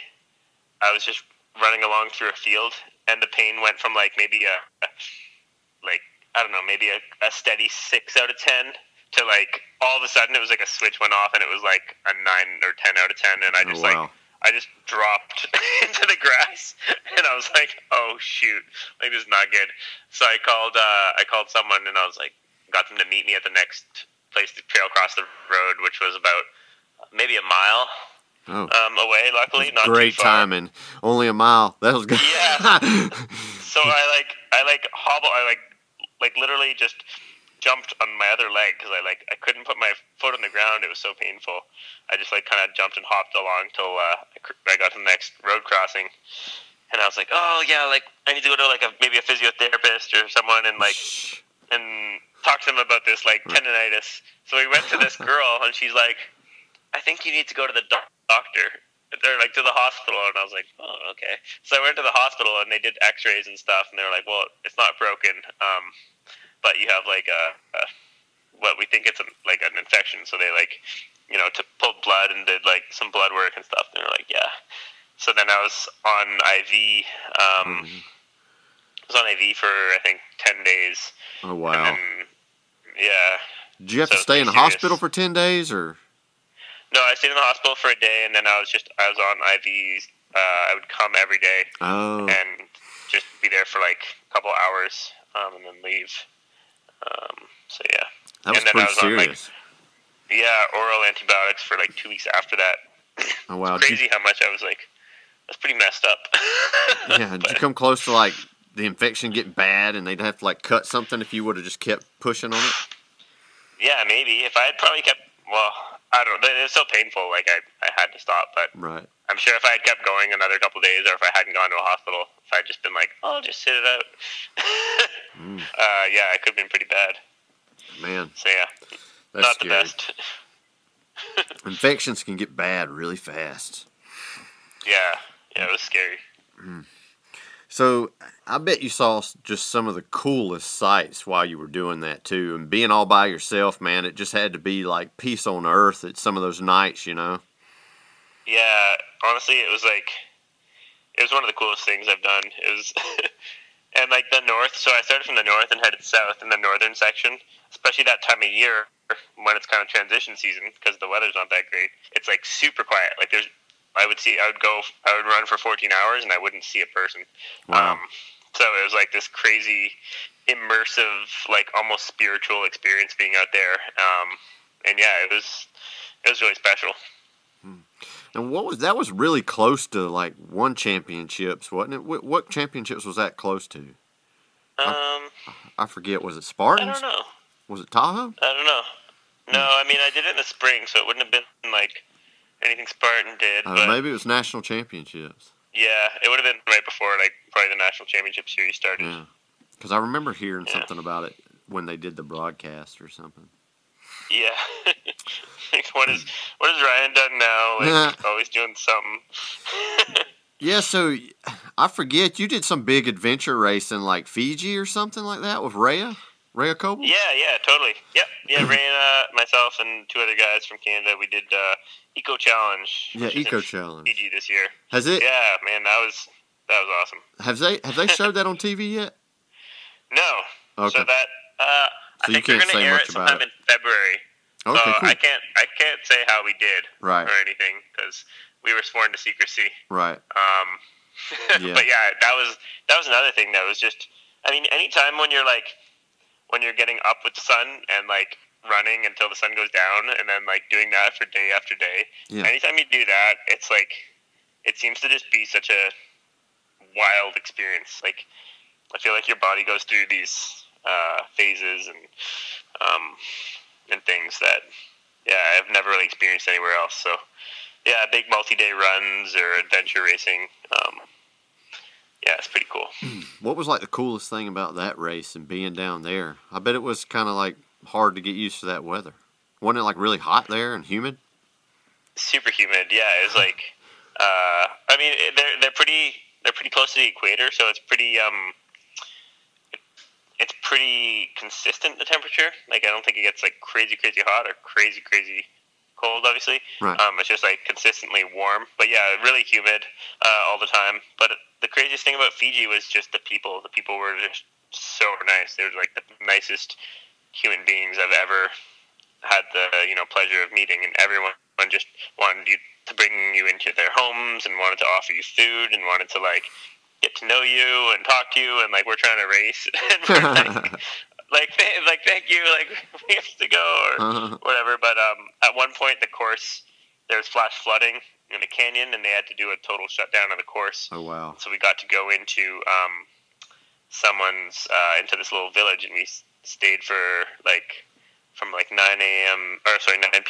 I was just running along through a field, and the pain went from like maybe a steady 6 out of 10 to like all of a sudden it was like a switch went off, and it was like a 9 or 10 out of 10, and I just I just dropped into the grass, and I was like, oh shoot, like this is not good. So I called someone, and I was like, got them to meet me at the next place to trail across the road, which was about maybe a mile. Oh. Away, luckily, not great too far. Timing. Only a mile. That was good. Yeah. So I hobble. I literally just jumped on my other leg because I couldn't put my foot on the ground. It was so painful. I just kind of jumped and hopped along till I got to the next road crossing. And I was like, oh yeah, I need to go to maybe a physiotherapist or someone and and talk to them about this tendonitis. So we went to this girl and she's like, I think you need to go to the doctor. They're to the hospital, and I was like, oh, okay. So I went to the hospital, and they did X-rays and stuff, and they were like, well, it's not broken, but you have what we think it's an infection. So they to pull blood and did some blood work and stuff. And they were like, yeah. So then I was on IV. I was on IV for I think 10 days. Oh wow! And then, yeah. Did you have to stay in the hospital for 10 days, or? No, I stayed in the hospital for a day, and then I was on IVs. I would come every day and just be there for a couple hours, and then leave. So yeah, that was and then pretty I was serious. On oral antibiotics for 2 weeks after that. Oh wow! It's crazy how much I was that's pretty messed up. Yeah, did you come close to the infection getting bad, and they'd have to cut something if you would have just kept pushing on it? Yeah, maybe if I had probably kept I don't know. It was so painful. I had to stop. But right. I'm sure if I had kept going another couple of days, or if I hadn't gone to a hospital, if I'd just been I'll just sit it out. Yeah, it could have been pretty bad. Man. So yeah, that's not scary. The best. Infections can get bad really fast. Yeah, it was scary. Mm. So I bet you saw just some of the coolest sights while you were doing that too, and being all by yourself, man. It just had to be peace on earth at some of those nights, you know. Yeah, honestly, it was it was one of the coolest things I've done. It was, and the north. So I started from the north and headed south in the northern section, especially that time of year when it's kind of transition season because the weather's not that great. It's super quiet. I would run for 14 hours and I wouldn't see a person. Wow. So it was this crazy immersive, almost spiritual experience being out there. And yeah, it was really special. And that was really close to one championships, wasn't it? What championships was that close to? I forget. Was it Spartans? I don't know. Was it Tahoe? I don't know. No, I mean, I did it in the spring, so it wouldn't have been anything Spartan did. But maybe it was national championships. Yeah, it would have been right before, probably the national championship series started. Yeah, because I remember hearing something about it when they did the broadcast or something. Yeah. What has Ryan done now? Always doing something. Yeah, so I forget. You did some big adventure race in, Fiji or something like that with Ray O'Cobles? Yeah, totally. Yep. Yeah, Ray and myself and two other guys from Canada, we did... Eco Challenge. Yeah, Eco Challenge. Fiji this year. Has it? Yeah, man, that was awesome. Have they showed that on TV yet? No. Okay. So that I think they're going to air it sometime in February. Okay, so cool. I can't say how we did or anything because we were sworn to secrecy. Right. Yeah. But yeah, that was another thing that was just. I mean, anytime when you're when you're getting up with the sun and running until the sun goes down and then doing that for day after day. Yeah. Anytime you do that, it's it seems to just be such a wild experience. I feel your body goes through these phases and things that I've never really experienced anywhere else. So yeah, big multi-day runs or adventure racing. Yeah, it's pretty cool. What was the coolest thing about that race and being down there? I bet it was kind of hard to get used to that weather. Wasn't it really hot there and humid? Super humid, yeah. It was I mean they're pretty close to the equator, so it's pretty it's pretty consistent, the temperature. I don't think it gets crazy hot or crazy cold, obviously. Right. It's just consistently warm, but yeah, really humid all the time. But the craziest thing about Fiji was just the people. The people were just so nice. They were the nicest human beings I've ever had the pleasure of meeting, and everyone just wanted to bring you into their homes and wanted to offer you food and wanted to get to know you and talk to you and we're trying to race and we're thank you, we have to go or whatever. But at one point the course, there was flash flooding in a canyon and they had to do a total shutdown of the course. Oh wow! So we got to go into someone's into this little village and we stayed for like from like 9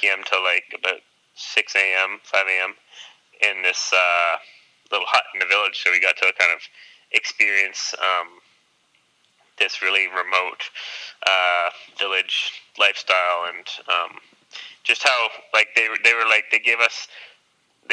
p.m. to like about 5 a.m. in this little hut in the village. So we got to kind of experience this really remote village lifestyle, and just how like they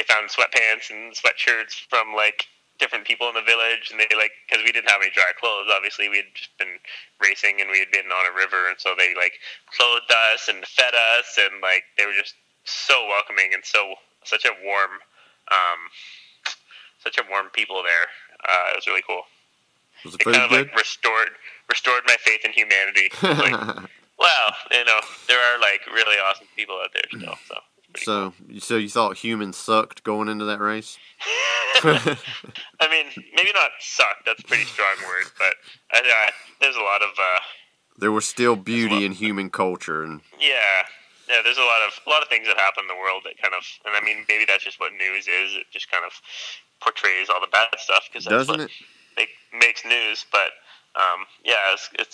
found sweatpants and sweatshirts from like different people in the village, and they like, because we didn't have any dry clothes, obviously we had just been racing and we had been on a river, and so they like clothed us and fed us, and like they were just so welcoming and such a warm people there. It was really cool. Was it kind of good? Like restored my faith in humanity. Like, wow, you know, there are like really awesome people out there still. So you thought humans sucked going into that race? I mean, maybe not sucked. That's a pretty strong word, but there's a lot of. There was still beauty in human culture, and yeah. There's a lot of things that happen in the world that kind of, and I mean, maybe that's just what news is. It just kind of portrays all the bad stuff because that's what makes news. But yeah, it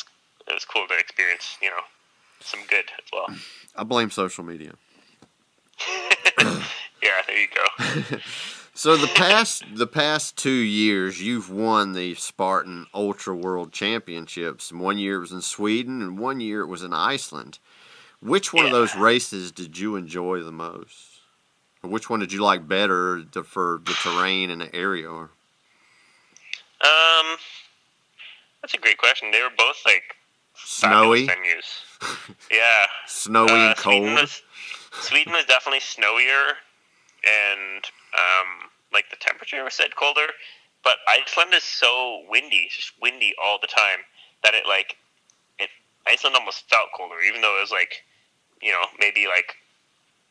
was cool to experience, you know, some good as well. I blame social media. Yeah, there you go. So the past 2 years, you've won the Spartan Ultra World Championships. 1 year it was in Sweden, and 1 year it was in Iceland. Which one of those races did you enjoy the most? Or which one did you like better for the terrain and the area? That's a great question. They were both like snowy venues. Yeah, snowy and cold. Sweden was definitely snowier, and like the temperature was said colder, but Iceland is so windy, it's just windy all the time, that it Iceland almost felt colder, even though it was like, you know, maybe like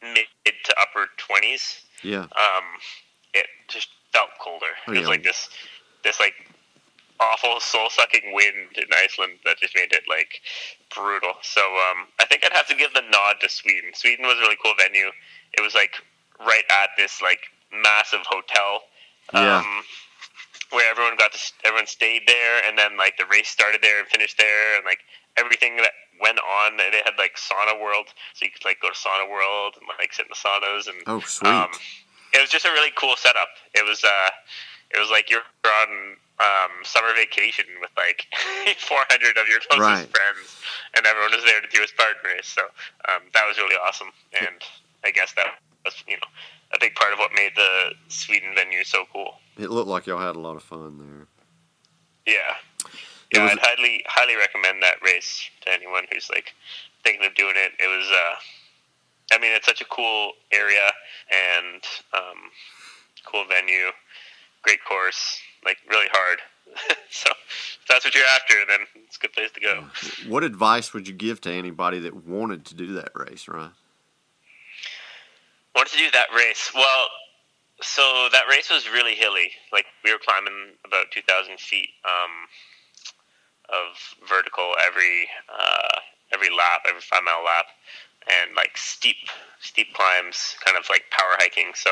mid to upper 20s. Yeah. It just felt colder. Oh, yeah. It was like this like awful soul-sucking wind in Iceland that just made it like brutal. So I think I'd have to give the nod to Sweden. Sweden was a really cool venue. It was like right at this like massive hotel, where everyone stayed there, and then like the race started there and finished there, and like everything that went on. They had like sauna world, so you could like go to sauna world and like sit in the saunas, and oh sweet. It was just a really cool setup. It was like you're on summer vacation with like 400 of your closest friends, and everyone was there to do a Spartan race. So that was really awesome, and I guess that was, you know, a big part of what made the Sweden venue so cool. It looked like y'all had a lot of fun there. Yeah, I'd highly recommend that race to anyone who's like thinking of doing it. It was, I mean, it's such a cool area and cool venue, great course. Like, really hard. So, if that's what you're after, then it's a good place to go. What advice would you give to anybody that wanted to do that race, Ryan? Wanted to do that race? Well, so that race was really hilly. Like, we were climbing about 2,000 feet of vertical every 5 mile lap, and, like, steep climbs, kind of like power hiking. So,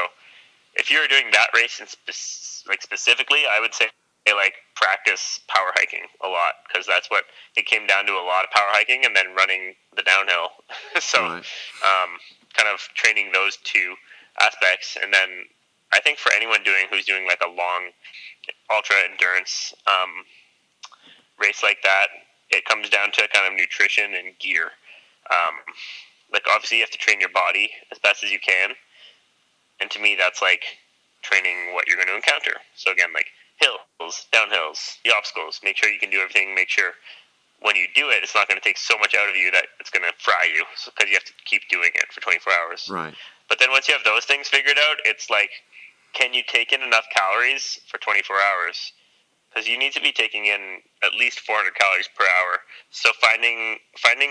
if you're doing that race in specifically, I would say like practice power hiking a lot, because that's what it came down to, a lot of power hiking and then running the downhill. So kind of training those two aspects. And then I think for anyone who's doing like a long ultra endurance race like that, it comes down to kind of nutrition and gear. Like obviously you have to train your body as best as you can. And to me, that's like training what you're going to encounter. So again, like hills, downhills, the obstacles, make sure you can do everything. Make sure when you do it, it's not going to take so much out of you that it's going to fry you, because you have to keep doing it for 24 hours. Right. But then once you have those things figured out, it's like, can you take in enough calories for 24 hours? Because you need to be taking in at least 400 calories per hour. So finding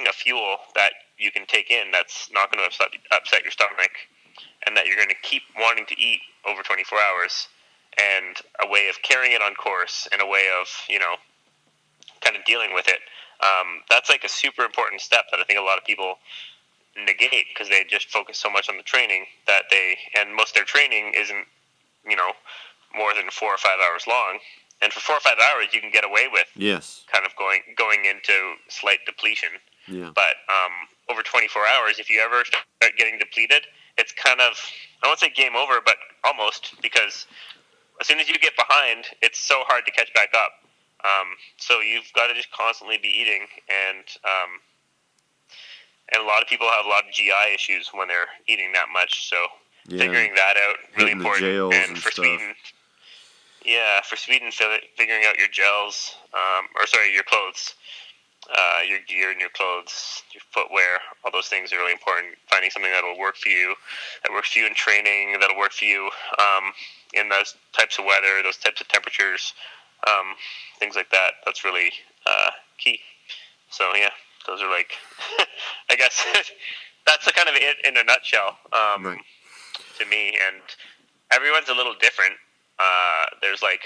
a fuel that you can take in that's not going to upset your stomach, and that you're going to keep wanting to eat over 24 hours, and a way of carrying it on course, and a way of, you know, kind of dealing with it. That's like a super important step that I think a lot of people negate, because they just focus so much on the training that and most of their training isn't, you know, more than 4 or 5 hours long. And for 4 or 5 hours, you can get away with kind of going into slight depletion. Yeah. But over 24 hours, if you ever start getting depleted, it's kind of, I won't say game over, but almost, because as soon as you get behind, it's so hard to catch back up. So you've got to just constantly be eating, and a lot of people have a lot of GI issues when they're eating that much. So figuring that out, really important. And for stuff. Sweden, for Sweden, figuring out your gels, your clothes, your gear and your clothes, your footwear, all those things are really important. Finding something that'll work for you, that works for you in training, that'll work for you in those types of weather, those types of temperatures, things like that. That's really key. So those are like, I guess that's the kind of it in a nutshell to me. And everyone's a little different. There's like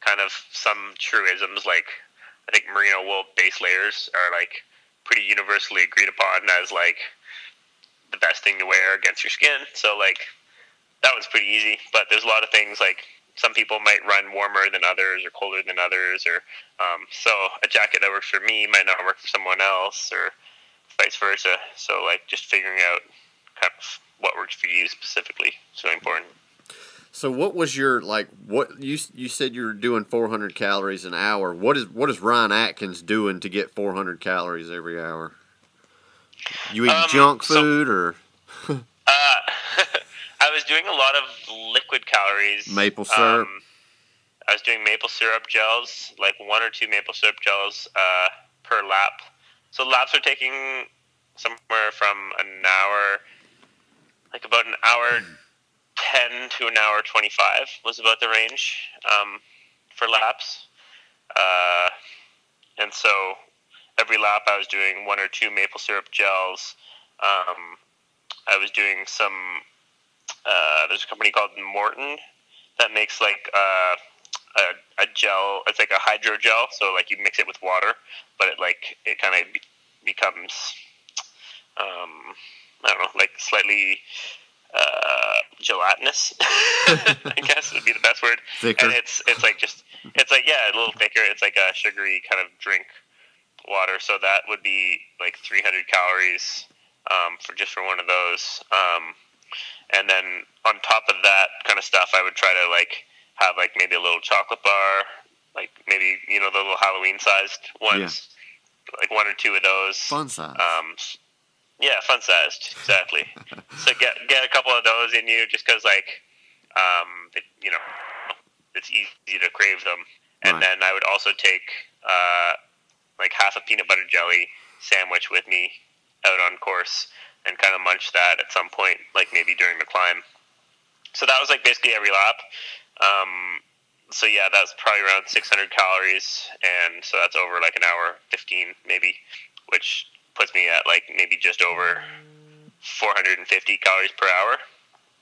kind of some truisms, like I think merino wool base layers are like pretty universally agreed upon as like the best thing to wear against your skin. So like that was pretty easy, but there's a lot of things like some people might run warmer than others or colder than others, or so a jacket that works for me might not work for someone else, or vice versa. So like just figuring out kind of what works for you specifically is really important. So what was your, like, what you said you were doing 400 calories an hour. What is Ryan Atkins doing to get 400 calories every hour? You eating junk food or? I was doing a lot of liquid calories. Maple syrup. I was doing maple syrup gels, like 1 or 2 maple syrup gels per lap. So laps are taking somewhere from an hour, like about an hour 10 to an hour 25 was about the range for laps. And so every lap I was doing 1 or 2 maple syrup gels. I was doing some, there's a company called Maurten that makes like a gel. It's like a hydrogel. So like you mix it with water, but it kind of becomes, I don't know, like slightly... gelatinous, I guess would be the best word. Thicker. And it's like a little thicker. It's like a sugary kind of drink water. So that would be like 300 calories for one of those. And then on top of that kind of stuff, I would try to like have like maybe a little chocolate bar, like maybe the little Halloween sized ones, like 1 or 2 of those. Fun size. Yeah, fun-sized, exactly. So get a couple of those in you, just because, like, it's easy to crave them. And right. Then I would also take, like, half a peanut butter jelly sandwich with me out on course and kind of munch that at some point, like, maybe during the climb. So that was, like, basically every lap. That was probably around 600 calories, and so that's over, like, an hour 15, maybe, which... puts me at like maybe just over 450 calories per hour.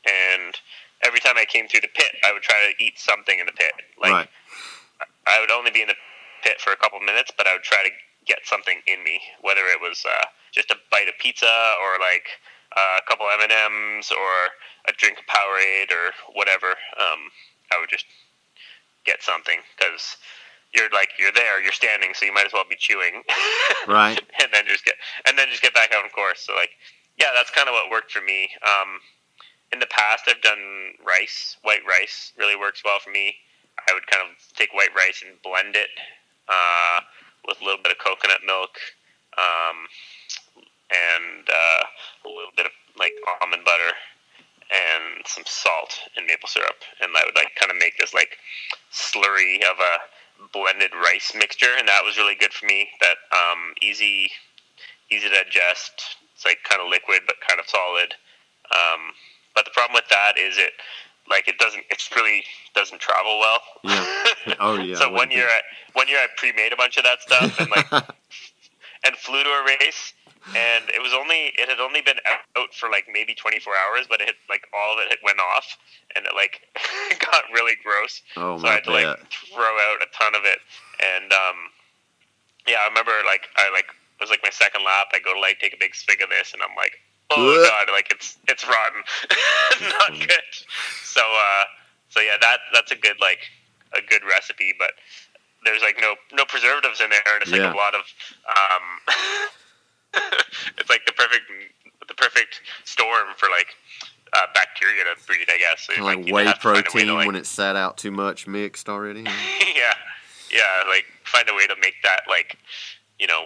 And every time I came through the pit, I would try to eat something in the pit. Like right. I would only be in the pit for a couple minutes, but I would try to get something in me, whether it was just a bite of pizza or like a couple M&Ms or a drink of Powerade or whatever. I would just get something because you're there, you're standing, so you might as well be chewing. Right. and then just get back out on course. So like, yeah, that's kind of what worked for me. In the past I've done rice, white rice really works well for me. I would kind of take white rice and blend it, with a little bit of coconut milk, and a little bit of like almond butter and some salt and maple syrup. And I would like kind of make this like slurry of a blended rice mixture, and that was really good for me. That easy to digest. It's like kind of liquid but kind of solid. But the problem with that is it really doesn't travel well. Yeah. Oh yeah. So one year I pre-made a bunch of that stuff and like and flew to a race, and it had only been out for like maybe 24 hours, but it had, like all of it had went off, and it like got really gross. Oh, so I had to like throw out a ton of it. And I remember like I like it was like my second lap. I go to like take a big swig of this, and I'm like, oh god, like it's rotten, not good. So that's a good like a good recipe, but there's like no preservatives in there, and it's like a lot of it's like the perfect storm for like bacteria to breed, I guess. So like whey protein to, like, when it's sat out too much mixed already. Yeah, like find a way to make that like,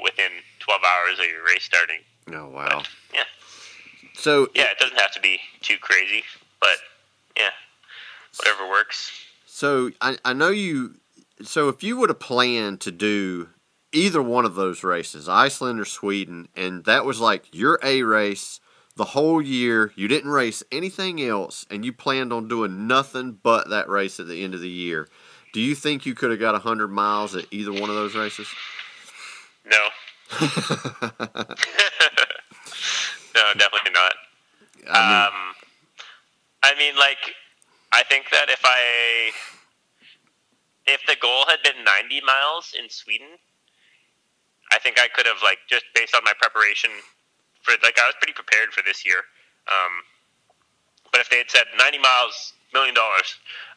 within 12 hours of your race starting. Oh, wow. But, yeah. So it doesn't have to be too crazy, but yeah, whatever works. So I know you. So if you would have planned to do either one of those races, Iceland or Sweden, and that was like your A race the whole year, you didn't race anything else, and you planned on doing nothing but that race at the end of the year, do you think you could have got 100 miles at either one of those races? No. No, definitely not. I think that if the goal had been 90 miles in Sweden, I think I could have, like, just based on my preparation for, like, I was pretty prepared for this year. But if they had said 90 miles, $1 million,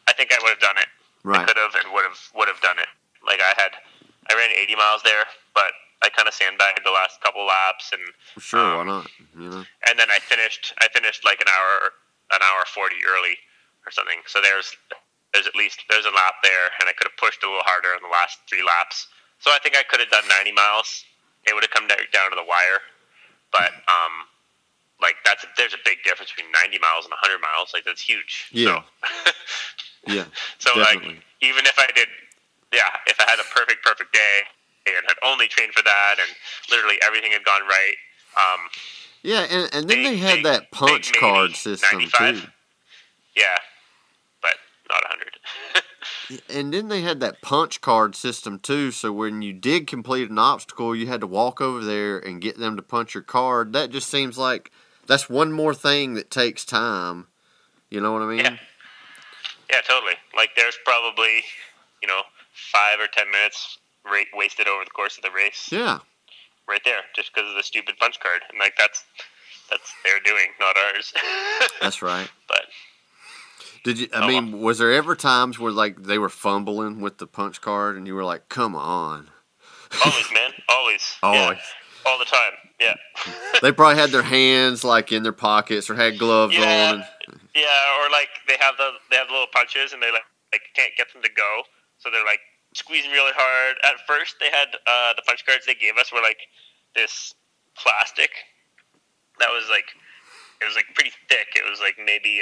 I think I would have done it. Right. I could have and would have done it. Like, I ran 80 miles there, but I kind of sandbagged the last couple laps, and sure, why not? And then I finished like an hour 40 early or something. So there's at least a lap there, and I could have pushed a little harder on the last three laps. So I think I could have done 90 miles. It would have come down to the wire, but there's a big difference between 90 miles and 100 miles. Like, that's huge. Yeah. So, yeah. So definitely. Like, even if I did, if I had a perfect day and had only trained for that, and literally everything had gone right. And then they had that punch card system 95. Too. Yeah, but not 100. And then they had that punch card system too. So when you did complete an obstacle, you had to walk over there and get them to punch your card. That just seems like that's one more thing that takes time. You know what I mean? Yeah, totally. Like, there's probably 5 or 10 minutes. Wasted over the course of the race. Yeah, right there, just because of the stupid punch card, and like that's their doing, not ours. That's right. But did you? Was there ever times where like they were fumbling with the punch card, and you were like, "Come on!" Always, man. Always. Always. Yeah. All the time. Yeah. They probably had their hands like in their pockets, or had gloves on. Yeah, or like they have little punches, and they like can't get them to go, so they're like squeezing really hard. At first, they had the punch cards they gave us were like this plastic that was like, it was like pretty thick. It was like maybe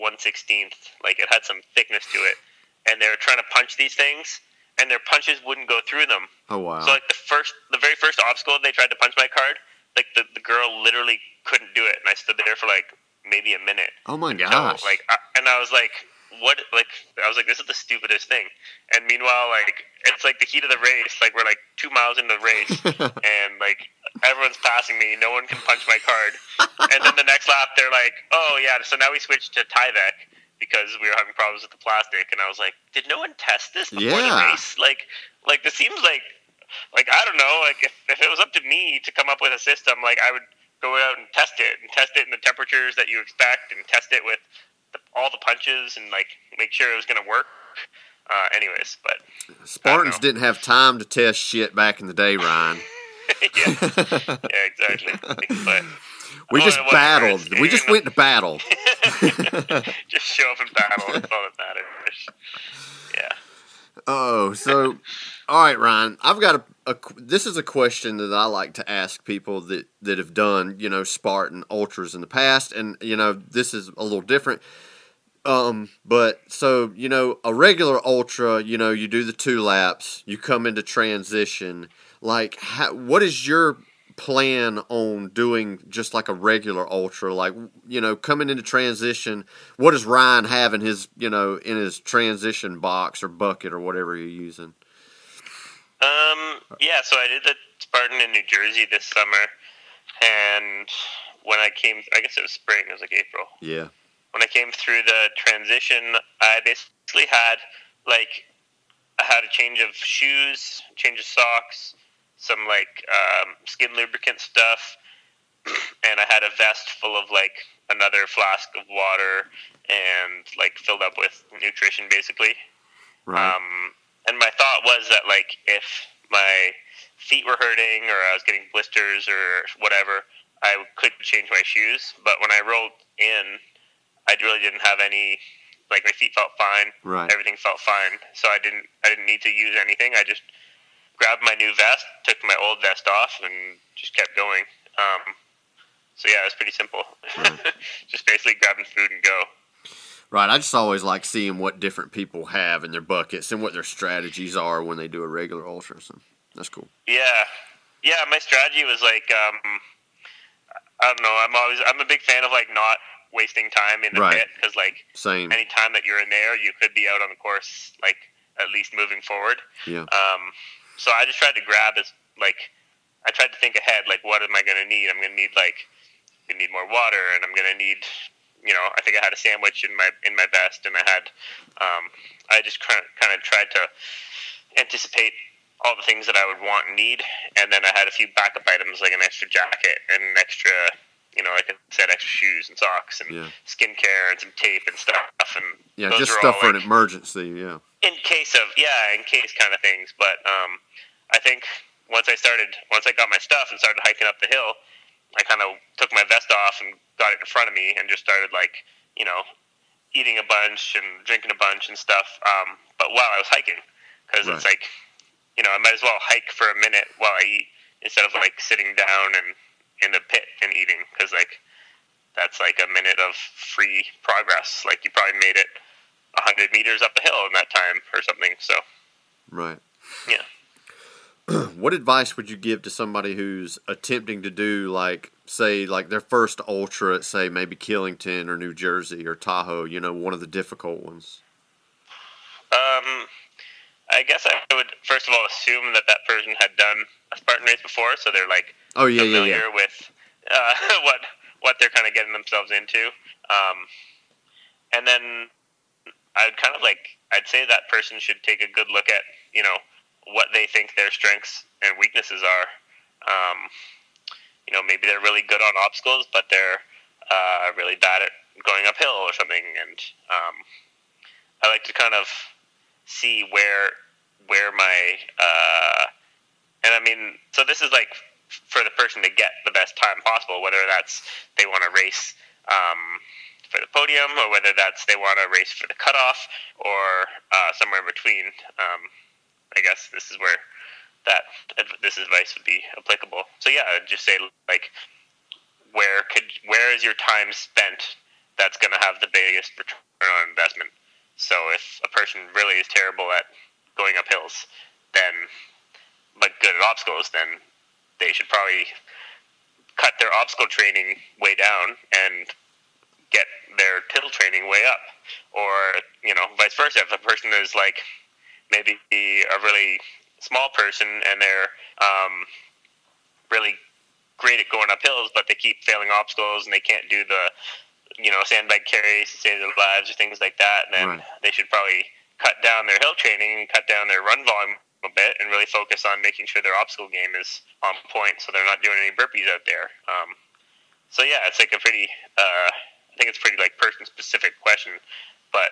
1/16. Like, it had some thickness to it. And they were trying to punch these things, and their punches wouldn't go through them. Oh wow! So like the very first obstacle they tried to punch my card, like the girl literally couldn't do it, and I stood there for like maybe a minute. Oh my gosh! So, I was like, what? Like, I was like, this is the stupidest thing. And meanwhile, like, it's like the heat of the race. Like, we're like 2 miles into the race, and like everyone's passing me. No one can punch my card. And then the next lap, they're like, oh yeah. So now we switched to Tyvek because we were having problems with the plastic. And I was like, did no one test this before the race? Like this seems like I don't know. Like, if it was up to me to come up with a system, like, I would go out and test it in the temperatures that you expect, and test it with all the punches, and like make sure it was going to work. Anyways, but Spartans didn't have time to test shit back in the day, Ryan. yeah, exactly. But we just battled. We just went to battle. Just show up and battle. That's all that matters. Yeah. Oh, so all right, Ryan. I've got this is a question that I like to ask people that have done, Spartan ultras in the past, and this is a little different. But so, a regular ultra, you do the 2 laps, you come into transition. Like, what is your plan on doing just like a regular ultra? Like, coming into transition, what does Ryan have in his, in his transition box or bucket or whatever you're using? So I did the Spartan in New Jersey this summer, and when I came, I guess it was spring, it was like April. Yeah. When I came through the transition, I basically had, I had a change of shoes, change of socks, some, skin lubricant stuff, and I had a vest full of, another flask of water and, filled up with nutrition, basically. Right. And my thought was that, like, if my feet were hurting or I was getting blisters or whatever, I could change my shoes. But when I rolled in, I really didn't have any, like, my feet felt fine. Right. Everything felt fine. So I didn't need to use anything. I just grabbed my new vest, took my old vest off, and just kept going. So, yeah, it was pretty simple. Right. Just basically grabbing food and go. Right, I just always like seeing what different people have in their buckets and what their strategies are when they do a regular ultra. So that's cool. Yeah. My strategy was like, I don't know. I'm a big fan of like not wasting time in the pit, because like any time that you're in there, you could be out on the course, like at least moving forward. Yeah. So I just tried to grab as like I tried to think ahead, like what am I going to need? I'm going to need like I need more water, and I'm going to need. You know, I think I had a sandwich in my vest, and I had. I just kind of tried to anticipate all the things that I would want and need, and then I had a few backup items like an extra jacket and an extra, you know, like I said, extra shoes and socks and skincare and some tape and stuff. And yeah, just stuff for like, an emergency. Yeah. In case kind of things, but I think once I got my stuff and started hiking up the hill. I kind of took my vest off and got it in front of me and just started, like, you know, eating a bunch and drinking a bunch and stuff. But while I was hiking, because it's like, you know, I might as well hike for a minute while I eat instead of, like, sitting down and in the pit and eating, because, like, that's, like, a minute of free progress. Like, you probably made it 100 meters up a hill in that time or something, so. Right. Yeah. What advice would you give to somebody who's attempting to do, like, say, like their first ultra at, say, maybe Killington or New Jersey or Tahoe, you know, one of the difficult ones? I guess I would, first of all, assume that person had done a Spartan race before, so they're, like, familiar with what they're kind of getting themselves into. And then I'd say that person should take a good look at, you know, what they think their strengths and weaknesses are. You know, maybe they're really good on obstacles, but they're really bad at going uphill or something. And I like to kind of see where my and I mean, so this is like for the person to get the best time possible, whether that's they want to race for the podium or whether that's they want to race for the cutoff or somewhere in between. I guess this is where this advice would be applicable. So yeah, just say like, where is your time spent? That's going to have the biggest return on investment. So if a person really is terrible at going up hills, then but good at obstacles, then they should probably cut their obstacle training way down and get their till training way up, or you know, vice versa. If a person is like maybe a really small person and they're really great at going up hills, but they keep failing obstacles and they can't do the, you know, sandbag carries to save their lives or things like that. And then they should probably cut down their hill training and cut down their run volume a bit and really focus on making sure their obstacle game is on point so they're not doing any burpees out there. So yeah, it's like a pretty, I think it's pretty like person specific question, but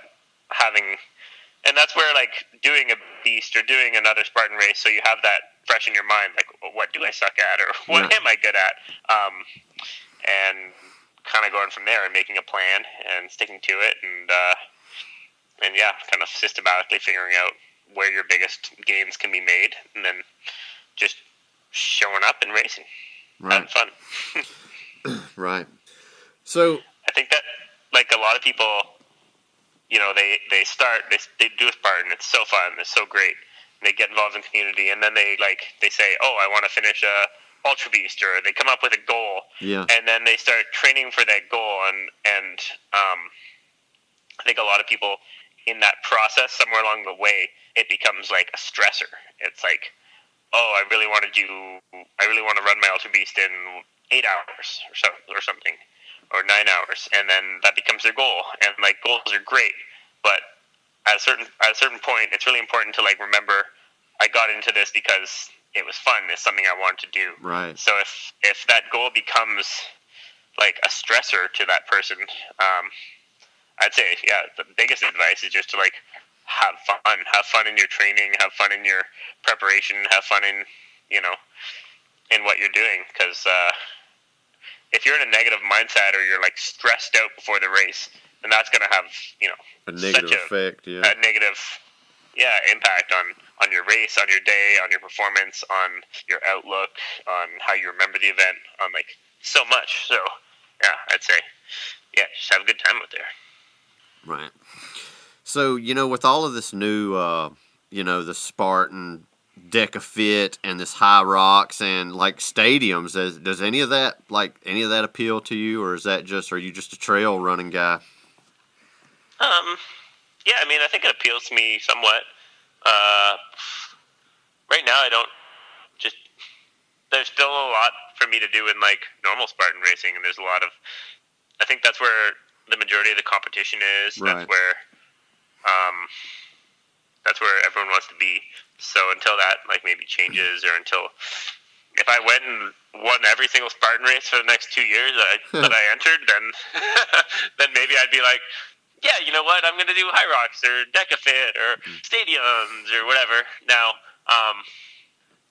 and that's where, like, doing a beast or doing another Spartan race, so you have that fresh in your mind, like, what do I suck at or what am I good at? And kind of going from there and making a plan and sticking to it and yeah, kind of systematically figuring out where your biggest gains can be made and then just showing up and racing. Right. Having fun. Right. So I think that, like, a lot of people... You know, they do a Spartan, it's so fun, it's so great, and they get involved in community, and then they say, oh, I want to finish a Ultra Beast, or they come up with a goal, and then they start training for that goal, and I think a lot of people in that process, somewhere along the way, it becomes like a stressor. It's like, oh, I really want to run my Ultra Beast in 8 hours or something. Or 9 hours, and then that becomes their goal. And like goals are great, but at a certain point, it's really important to like remember I got into this because it was fun. It's something I wanted to do. Right. So if that goal becomes like a stressor to that person, I'd say the biggest advice is just to like have fun. Have fun in your training. Have fun in your preparation. Have fun in, you know, in what you're doing. Because if you're in a negative mindset or you're like stressed out before the race, then that's going to have, you know, a negative effect. Yeah. A negative, impact on your race, on your day, on your performance, on your outlook, on how you remember the event, on like so much. So I'd say, just have a good time out there. Right. So, you know, with all of this new, the Spartan Decafit and this Hyrox and like stadiums, does any of that appeal to you, or are you just a trail running guy? Yeah, I mean, I think it appeals to me somewhat. Right now, there's still a lot for me to do in like normal Spartan racing, and there's a lot of, I think that's where the majority of the competition is. Right. That's where everyone wants to be. So until that, like, maybe changes, or until if I went and won every single Spartan race for the next 2 years that I entered, then maybe I'd be like, yeah, you know what, I'm going to do Hyrox or Decafit or stadiums or whatever now.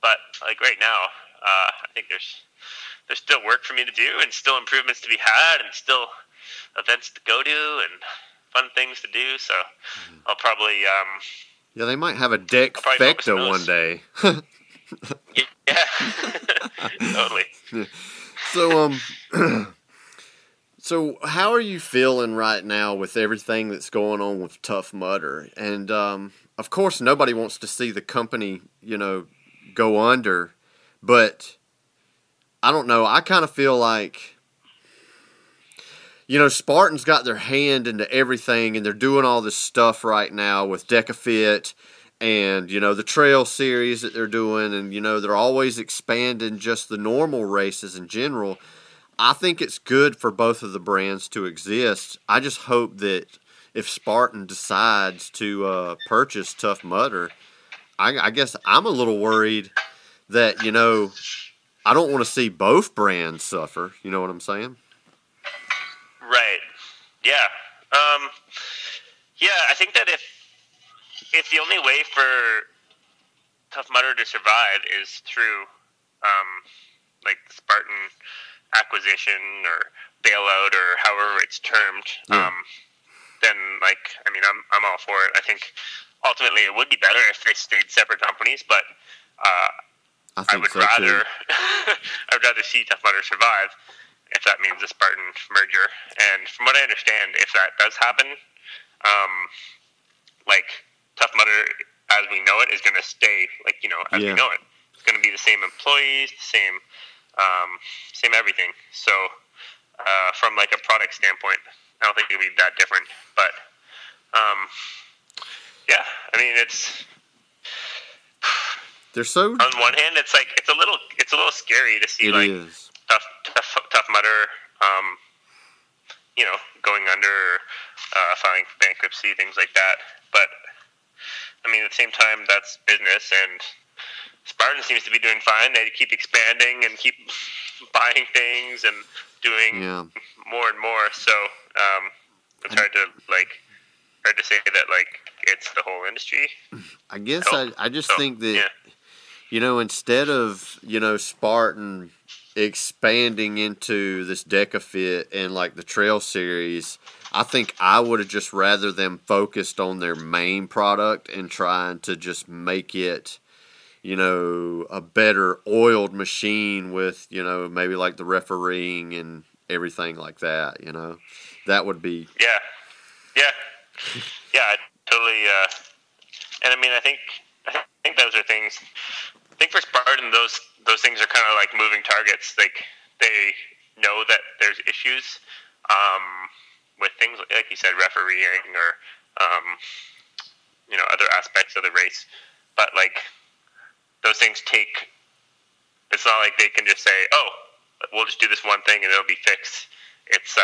But like right now, I think there's still work for me to do, and still improvements to be had, and still events to go to, and fun things to do. So I'll probably. Yeah, they might have a Decafecta one day. Yeah, totally. So, so how are you feeling right now with everything that's going on with Tough Mudder? And of course, nobody wants to see the company, you know, go under. But I don't know. I kind of feel like, you know, Spartan's got their hand into everything, and they're doing all this stuff right now with Decafit and, you know, the trail series that they're doing, and, you know, they're always expanding just the normal races in general. I think it's good for both of the brands to exist. I just hope that if Spartan decides to purchase Tough Mudder, I guess I'm a little worried that, you know, I don't want to see both brands suffer. You know what I'm saying? Right. Yeah. I think that if the only way for Tough Mudder to survive is through like the Spartan acquisition or bailout or however it's termed, then like, I mean, I'm all for it. I think ultimately it would be better if they stayed separate companies, but I would rather see Tough Mudder survive, if that means a Spartan merger. And from what I understand, if that does happen, like, Tough Mudder, as we know it, is going to stay, like, you know, as we know it. It's going to be the same employees, the same, same everything. So, from, like, a product standpoint, I don't think it'll be that different. But, I mean, it's... They're so... On one hand, it's, like, it's a little scary to see, Tough Mudder, you know, going under, filing for bankruptcy, things like that. But, I mean, at the same time, that's business, and Spartan seems to be doing fine. They keep expanding and keep buying things and doing more and more. So, it's hard to say that, like, it's the whole industry. I guess think that, you know, instead of, you know, Spartan expanding into this Decafit and like the trail series, I think I would have just rather them focused on their main product and trying to just make it, you know, a better oiled machine with, you know, maybe like the refereeing and everything like that, you know. That would be totally. And I mean, I think those are things. I think for Spartan, those things are kind of like moving targets. Like, they know that there's issues with things like you said, refereeing or you know, other aspects of the race. But like, those things take. It's not like they can just say, "Oh, we'll just do this one thing and it'll be fixed." It's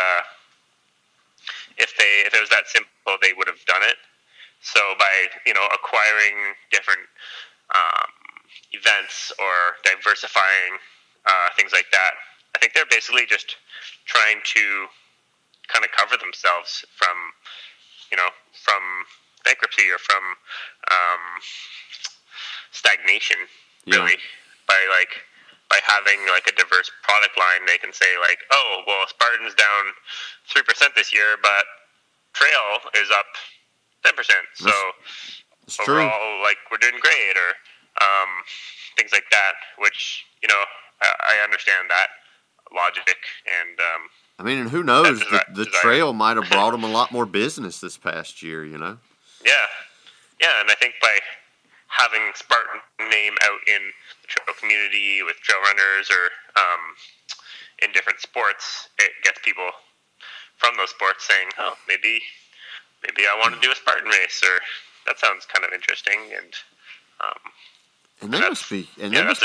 if it was that simple, they would have done it. So by, you know, acquiring different events or diversifying things like that, I think they're basically just trying to kind of cover themselves from, you know, from bankruptcy or from stagnation, really. Yeah. By having like a diverse product line, they can say like, oh, well, Spartan's down 3% this year, but Trail is up 10%. So it's overall, true. Like we're doing great, or things like that, which, you know, I understand that logic. And I mean, and who knows, the Trail might have brought them a lot more business this past year, you know? Yeah, and I think by having Spartan name out in the trail community with trail runners or in different sports, it gets people from those sports saying, oh, maybe I want to do a Spartan race, or that sounds kind of interesting. And that's a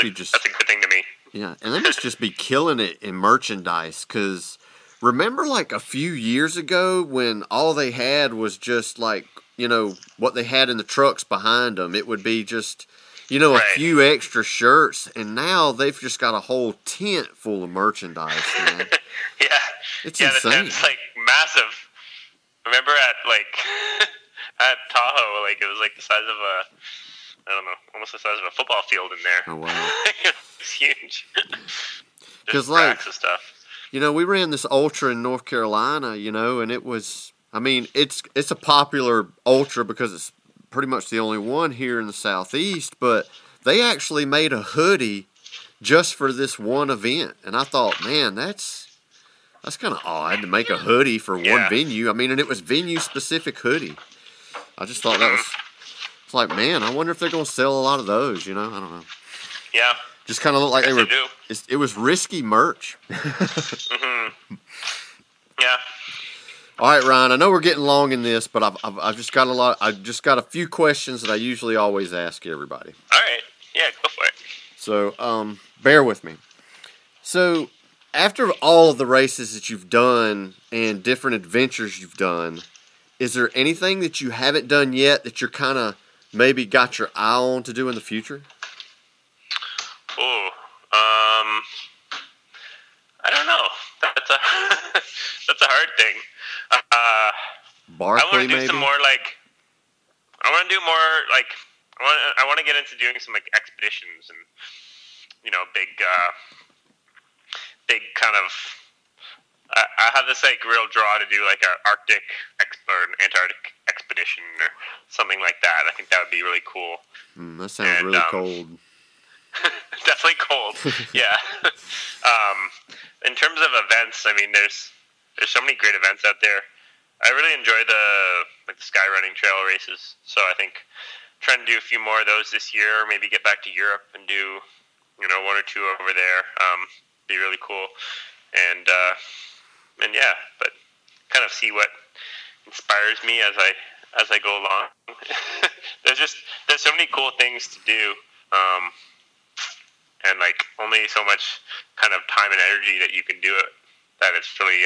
good thing to me. Yeah, and they must just be killing it in merchandise, because remember like a few years ago when all they had was just like, you know, what they had in the trucks behind them. It would be just, you know, a few extra shirts, and now they've just got a whole tent full of merchandise, man. Yeah. It's insane. The tent's like massive. Remember at Tahoe, like it was like the size of a... I don't know, almost the size of a football field in there. Oh, wow. It's huge. Just racks of stuff. You know, we ran this ultra in North Carolina, you know, and it was, I mean, it's a popular ultra because it's pretty much the only one here in the Southeast, but they actually made a hoodie just for this one event. And I thought, man, that's kind of odd to make a hoodie for one venue. I mean, and it was venue-specific hoodie. I just thought that was... like, man, I wonder if they're going to sell a lot of those, you know? I don't know. Yeah. Just kind of looked like they do. It was risky merch. Mm-hmm. Yeah. All right, Ryan, I know we're getting long in this, but I've just got a few questions that I usually always ask everybody. All right. Yeah, go for it. So, bear with me. So, after all of the races that you've done and different adventures you've done, is there anything that you haven't done yet that you're kind of maybe got your eye on to do in the future? Oh, I don't know. That's a hard thing. Barkley, I want to do maybe? Some more like. I want to do more like. I want to get into doing some like expeditions and, you know, big kind of. I have this like real draw to do like an Arctic or an Antarctic expedition or something like that. I think that would be really cool. That sounds really cold. Definitely cold. Yeah. In terms of events, I mean, there's so many great events out there. I really enjoy the sky running trail races. So I think trying to do a few more of those this year, maybe get back to Europe and do, you know, one or two over there. Be really cool. And yeah, but kind of see what inspires me as I go along. there's so many cool things to do, and like only so much kind of time and energy that you can do it. That it's really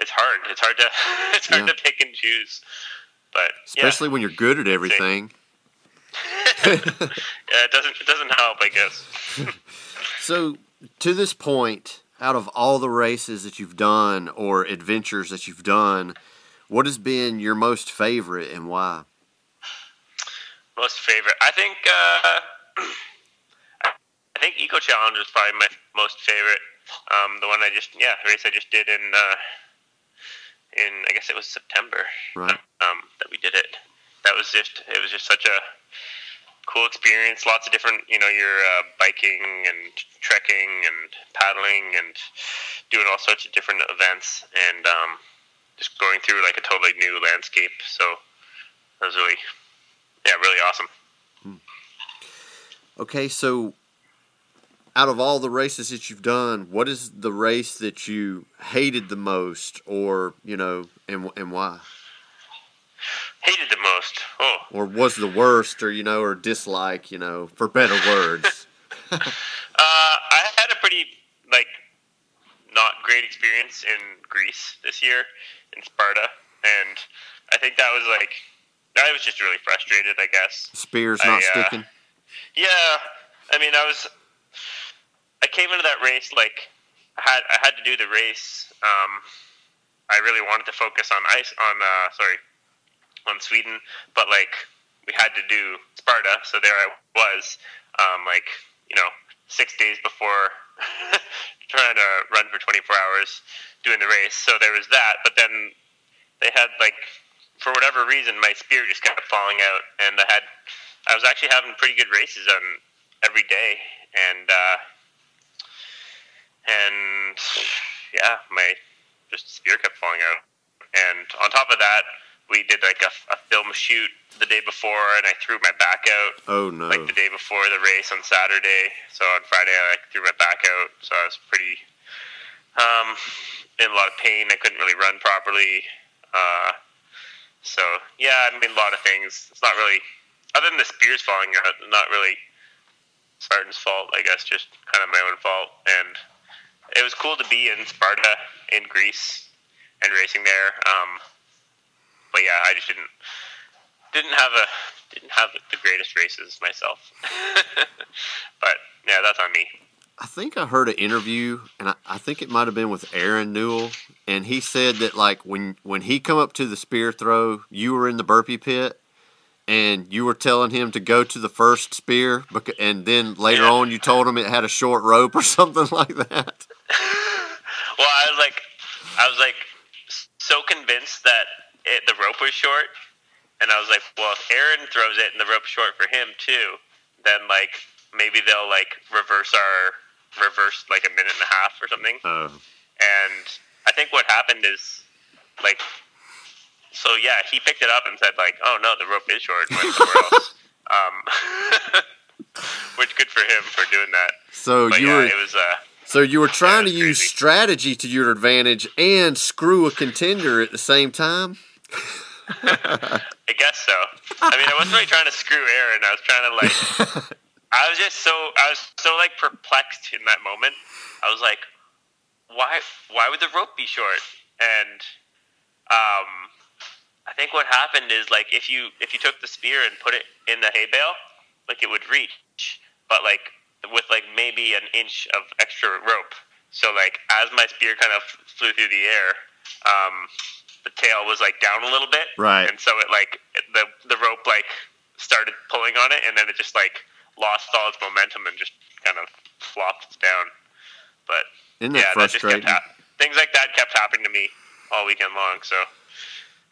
it's hard. It's hard to pick and choose. But especially when you're good at everything. Yeah, it doesn't help, I guess. So to this point. Out of all the races that you've done or adventures that you've done, what has been your most favorite and why? Most favorite? I think I think Eco Challenge was probably my most favorite. The one race I just did in I guess it was September. Right. That we did it. It was just such a cool experience, lots of different, you know, you're biking and trekking and paddling and doing all sorts of different events and just going through like a totally new landscape. So that was really awesome. Okay, so out of all the races that you've done, what is the race that you hated the most or, you know, and why? Hated the most. Oh. Or was the worst, or, you know, or dislike, you know, for better words. I had a pretty, like, not great experience in Greece this year, in Sparta. And I think that was, like, I was just really frustrated, I guess. Spears not sticking? Yeah. I mean, I came into that race, like, I had to do the race. I really wanted to focus on on Sweden, but like we had to do Sparta, so there I was, 6 days before trying to run for 24 hours doing the race. So there was that, but then they had for whatever reason, my spear just kept falling out, and I was actually having pretty good races on every day, and yeah, my spear kept falling out. And on top of that, we did a film shoot the day before, and I threw my back out. Oh no! The day before the race on Saturday, so on Friday I threw my back out, so I was pretty in a lot of pain. I couldn't really run properly. So yeah, I mean a lot of things. It's not really, other than the spears falling out, not really Spartan's fault. I guess just kind of my own fault. And it was cool to be in Sparta in Greece and racing there. But yeah, I just didn't have the greatest races myself. But yeah, that's on me. I think I heard an interview, and I think it might have been with Aaron Newell, and he said that when he come up to the spear throw, you were in the burpee pit, and you were telling him to go to the first spear, and then later on you told him it had a short rope or something like that. Well, I was so convinced that the rope was short, and I was like, well, if Aaron throws it and the rope's short for him too, then maybe they'll reverse a minute and a half or something. Oh. And I think what happened is so yeah, he picked it up and said oh no, the rope is short, went somewhere else. Which good for him for doing that. So but you were trying to use strategy to your advantage and screw a contender at the same time. I guess so. I mean, I wasn't really trying to screw Aaron. I was trying to I was so perplexed in that moment. I was like, why would the rope be short? And I think what happened is if you took the spear and put it in the hay bale, it would reach, but with maybe an inch of extra rope. So as my spear kind of flew through the air, the tail was down a little bit, right? And so it the rope started pulling on it, and then it just lost all its momentum and just kind of flopped down. But isn't that frustrating? Things like that kept happening to me all weekend long. So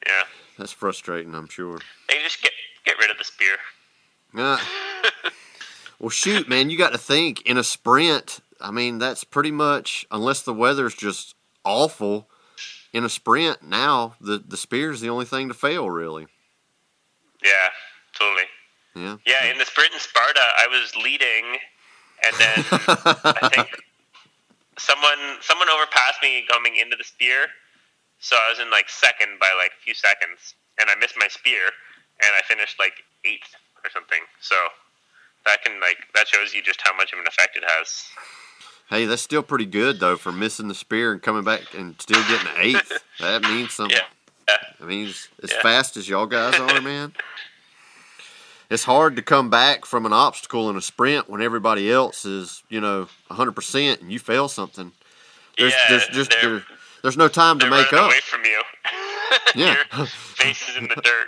yeah, that's frustrating. I'm sure. They just get rid of the spear. Well, shoot, man, you got to think in a sprint. I mean, that's pretty much, unless the weather's just awful, in a sprint now the spear's the only thing to fail, really. Yeah, totally. Yeah, in the sprint in Sparta, I was leading, and then I think someone overpassed me coming into the spear, so I was in second by a few seconds, and I missed my spear, and I finished eighth or something. So that can that shows you just how much of an effect it has. Hey, that's still pretty good though for missing the spear and coming back and still getting an eighth. That means something. Yeah. I mean, as fast as y'all guys are, man. It's hard to come back from an obstacle in a sprint when everybody else is, 100% and you fail something. There's no time to make up. Away from you. Yeah. Your face is in the dirt.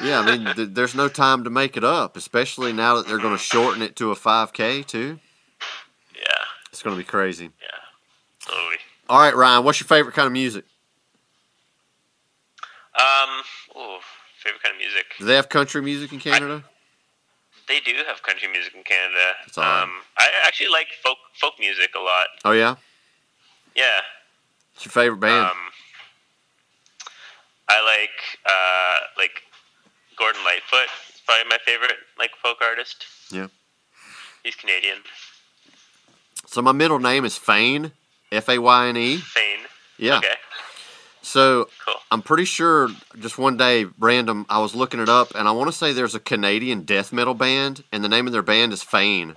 Yeah, I mean, there's no time to make it up, especially now that they're going to shorten it to a 5K too. Yeah. It's going to be crazy. Yeah. Totally. All right, Ryan, what's your favorite kind of music? Favorite kind of music. Do they have country music in Canada? They do have country music in Canada. That's all right. I actually like folk music a lot. Oh yeah? Yeah. What's your favorite band? I like Gordon Lightfoot is probably my favorite folk artist. Yeah. He's Canadian. So my middle name is Fane. F-A-Y-N-E. Fane. Yeah. Okay. So cool. I'm pretty sure just one day, random, I was looking it up, and I want to say there's a Canadian death metal band, and the name of their band is Fane.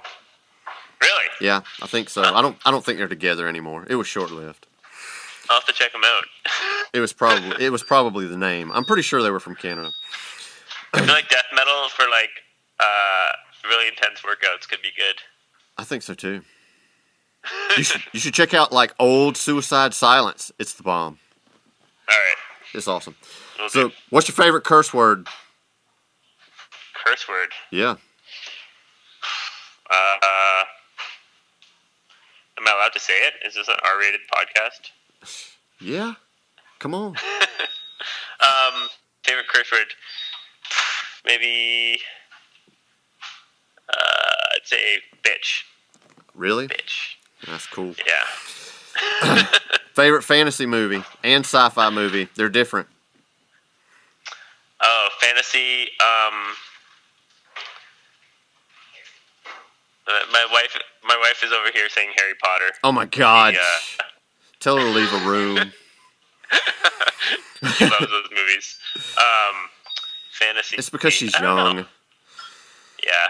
Really? Yeah, I think so. Huh. I don't think they're together anymore. It was short-lived. I'll have to check them out. It was probably the name. I'm pretty sure they were from Canada. I feel like death metal for really intense workouts could be good. I think so too. You should check out old Suicide Silence. It's the bomb. All right. It's awesome. Okay. So, what's your favorite curse word? Curse word? Yeah. Am I allowed to say it? Is this an R-rated podcast? Yeah. Come on. Favorite curse word? Maybe... I'd say bitch. Really? Bitch. That's cool. Yeah. Favorite fantasy movie and sci-fi movie? They're different. Oh, fantasy. My wife is over here saying Harry Potter. Oh my God! Tell her to leave a room. She loves those movies. Fantasy. It's because she's young. Know. Yeah.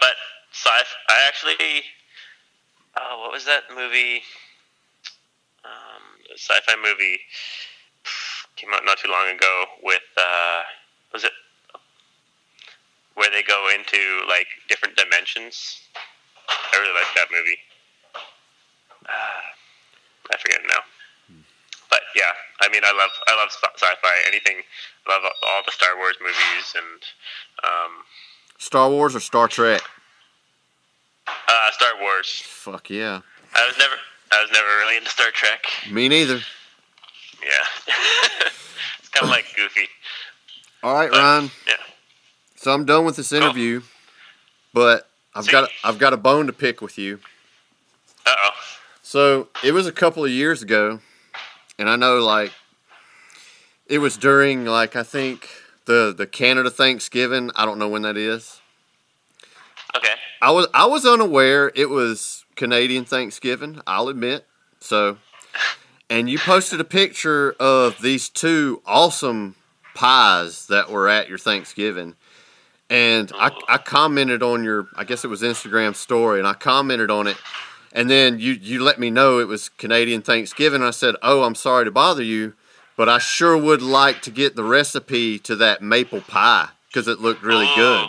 But I actually, what was that movie? A sci-fi movie came out not too long ago with, was it where they go into like different dimensions? I really liked that movie. I forget it now. But yeah, I mean, I love sci-fi. Anything. I love all the Star Wars movies and. Star Wars or Star Trek? Star Wars. Fuck yeah. I was never really into Star Trek. Me neither. Yeah. It's kind of like goofy. All right, Ryan. Yeah. So I'm done with this interview, but I've got a bone to pick with you. Uh-oh. So, it was a couple of years ago, and I know like it was during like I think the Canada Thanksgiving, I don't know when that is. Okay. I was unaware it was Canadian Thanksgiving, I'll admit. So, and you posted a picture of these two awesome pies that were at your Thanksgiving. And I commented on your, I guess it was Instagram story, and I commented on it. And then you let me know it was Canadian Thanksgiving. And I said, oh, I'm sorry to bother you, but I sure would like to get the recipe to that maple pie because it looked really good.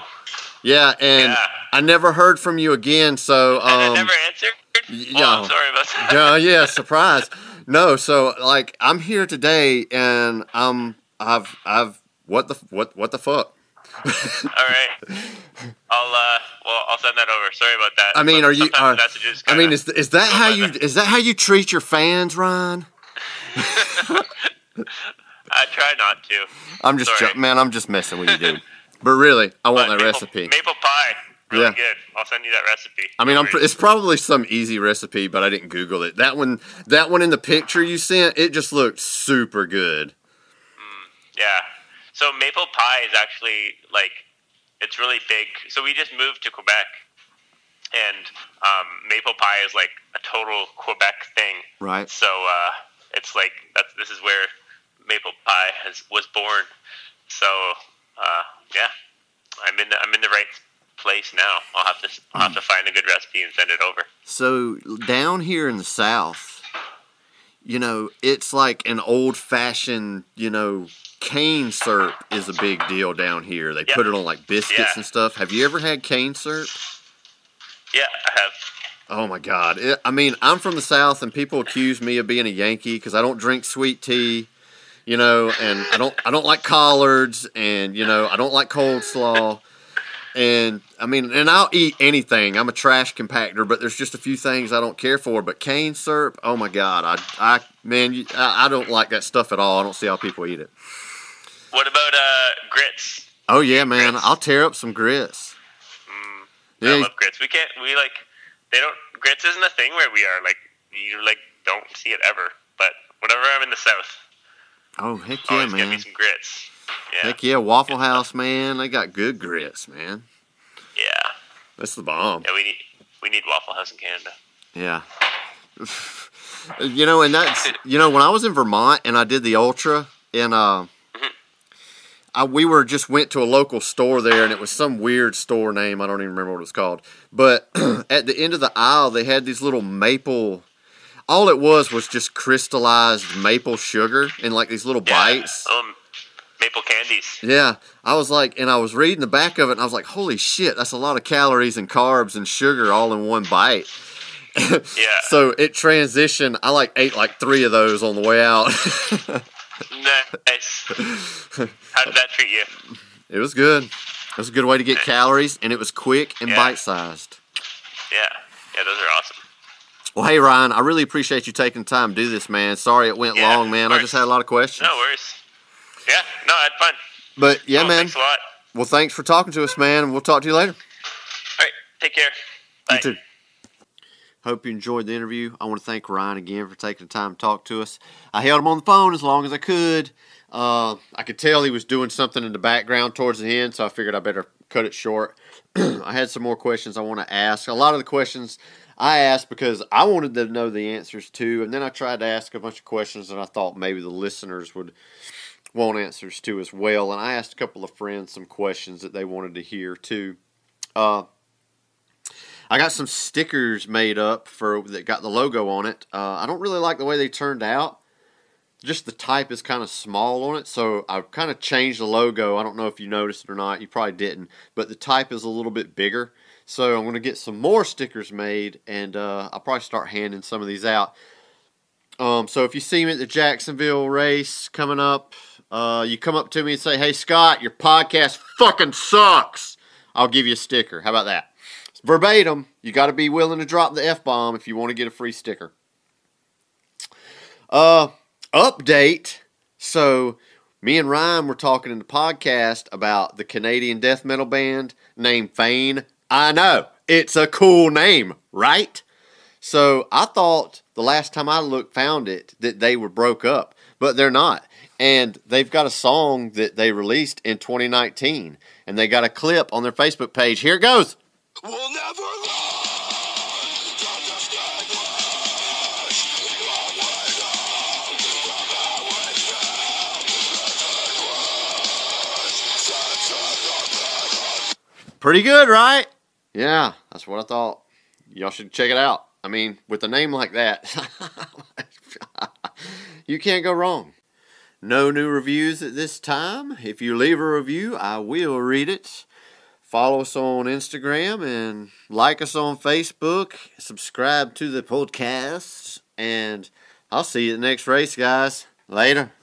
Yeah, and I never heard from you again, so... I never answered? I'm sorry about that. Yeah, surprise. No, so, like, I'm here today, and what the fuck? All right. I'll send that over. Sorry about that. I mean, but are you... I mean, is that how you treat your fans, Ryan? I try not to. I'm just I'm just messing with you, dude. But really, I want that recipe. Maple pie, really good. I'll send you that recipe. I mean, it's probably some easy recipe, but I didn't Google it. That one in the picture you sent, it just looked super good. Yeah. So maple pie is actually like it's really big. So we just moved to Quebec, and maple pie is like a total Quebec thing. Right. So it's like this is where maple pie was born. So yeah, I'm in the right place now. I'll have to find a good recipe and send it over. So down here in the South, you know, it's like an old fashioned, you know, cane syrup is a big deal down here. They put it on like biscuits and stuff. Have you ever had cane syrup? Yeah, I have. Oh my God! I mean, I'm from the South, and people accuse me of being a Yankee because I don't drink sweet tea. You know, and I don't like collards, and you know, I don't like coleslaw, and I mean, and I'll eat anything. I'm a trash compactor, but there's just a few things I don't care for. But cane syrup, oh my God, I don't like that stuff at all. I don't see how people eat it. What about grits? Oh yeah, man, grits. I'll tear up some grits. I love grits. We can't. We like they don't. Grits isn't a thing where we are. Like you like don't see it ever. But whenever I'm in the South. Oh, heck yeah, man. Give me some grits. Yeah. Heck yeah, Waffle House, man. They got good grits, man. Yeah. That's the bomb. Yeah, we need Waffle House in Canada. Yeah. You know, and that's, you know, when I was in Vermont and I did the Ultra, and we went to a local store there, and it was some weird store name. I don't even remember what it was called. But at the end of the aisle, they had these little maple... All it was just crystallized maple sugar in like these little bites. Maple candies. Yeah. I was like, and I was reading the back of it, and I was like, holy shit, that's a lot of calories and carbs and sugar all in one bite. Yeah. So it transitioned. I ate like three of those on the way out. Nice. How did that treat you? It was good. It was a good way to get calories, and it was quick and bite-sized. Yeah, those are awesome. Well, hey, Ryan, I really appreciate you taking the time to do this, man. Sorry it went long, man. I just had a lot of questions. No worries. Yeah, no, I had fun. But, yeah, man. Thanks a lot. Well, thanks for talking to us, man, and we'll talk to you later. All right, take care. Bye. You too. Hope you enjoyed the interview. I want to thank Ryan again for taking the time to talk to us. I held him on the phone as long as I could. I could tell he was doing something in the background towards the end, so I figured I better cut it short. I had some more questions I want to ask. A lot of the questions I asked because I wanted to know the answers to, and then I tried to ask a bunch of questions that I thought maybe the listeners would want answers to as well. And I asked a couple of friends some questions that they wanted to hear too. I got some stickers made up that got the logo on it. I don't really like the way they turned out. Just the type is kind of small on it, so I've kind of changed the logo. I don't know if you noticed it or not. You probably didn't, but the type is a little bit bigger. So I'm going to get some more stickers made, and I'll probably start handing some of these out. So if you see me at the Jacksonville race coming up, you come up to me and say, "Hey, Scott, your podcast fucking sucks." I'll give you a sticker. How about that? Verbatim, you got to be willing to drop the F-bomb if you want to get a free sticker. Update. So, me and Ryan were talking in the podcast about the Canadian death metal band named Fane. I know, it's a cool name, right? So, I thought the last time I found it, that they were broke up, but they're not. And they've got a song that they released in 2019, and they got a clip on their Facebook page. Here it goes. We'll never learn to understand words. We won't wait on from our way down. Pretty good, right? Yeah, that's what I thought. Y'all should check it out. I mean, with a name like that, you can't go wrong. No new reviews at this time. If you leave a review, I will read it. Follow us on Instagram and like us on Facebook. Subscribe to the podcast. And I'll see you at the next race, guys. Later.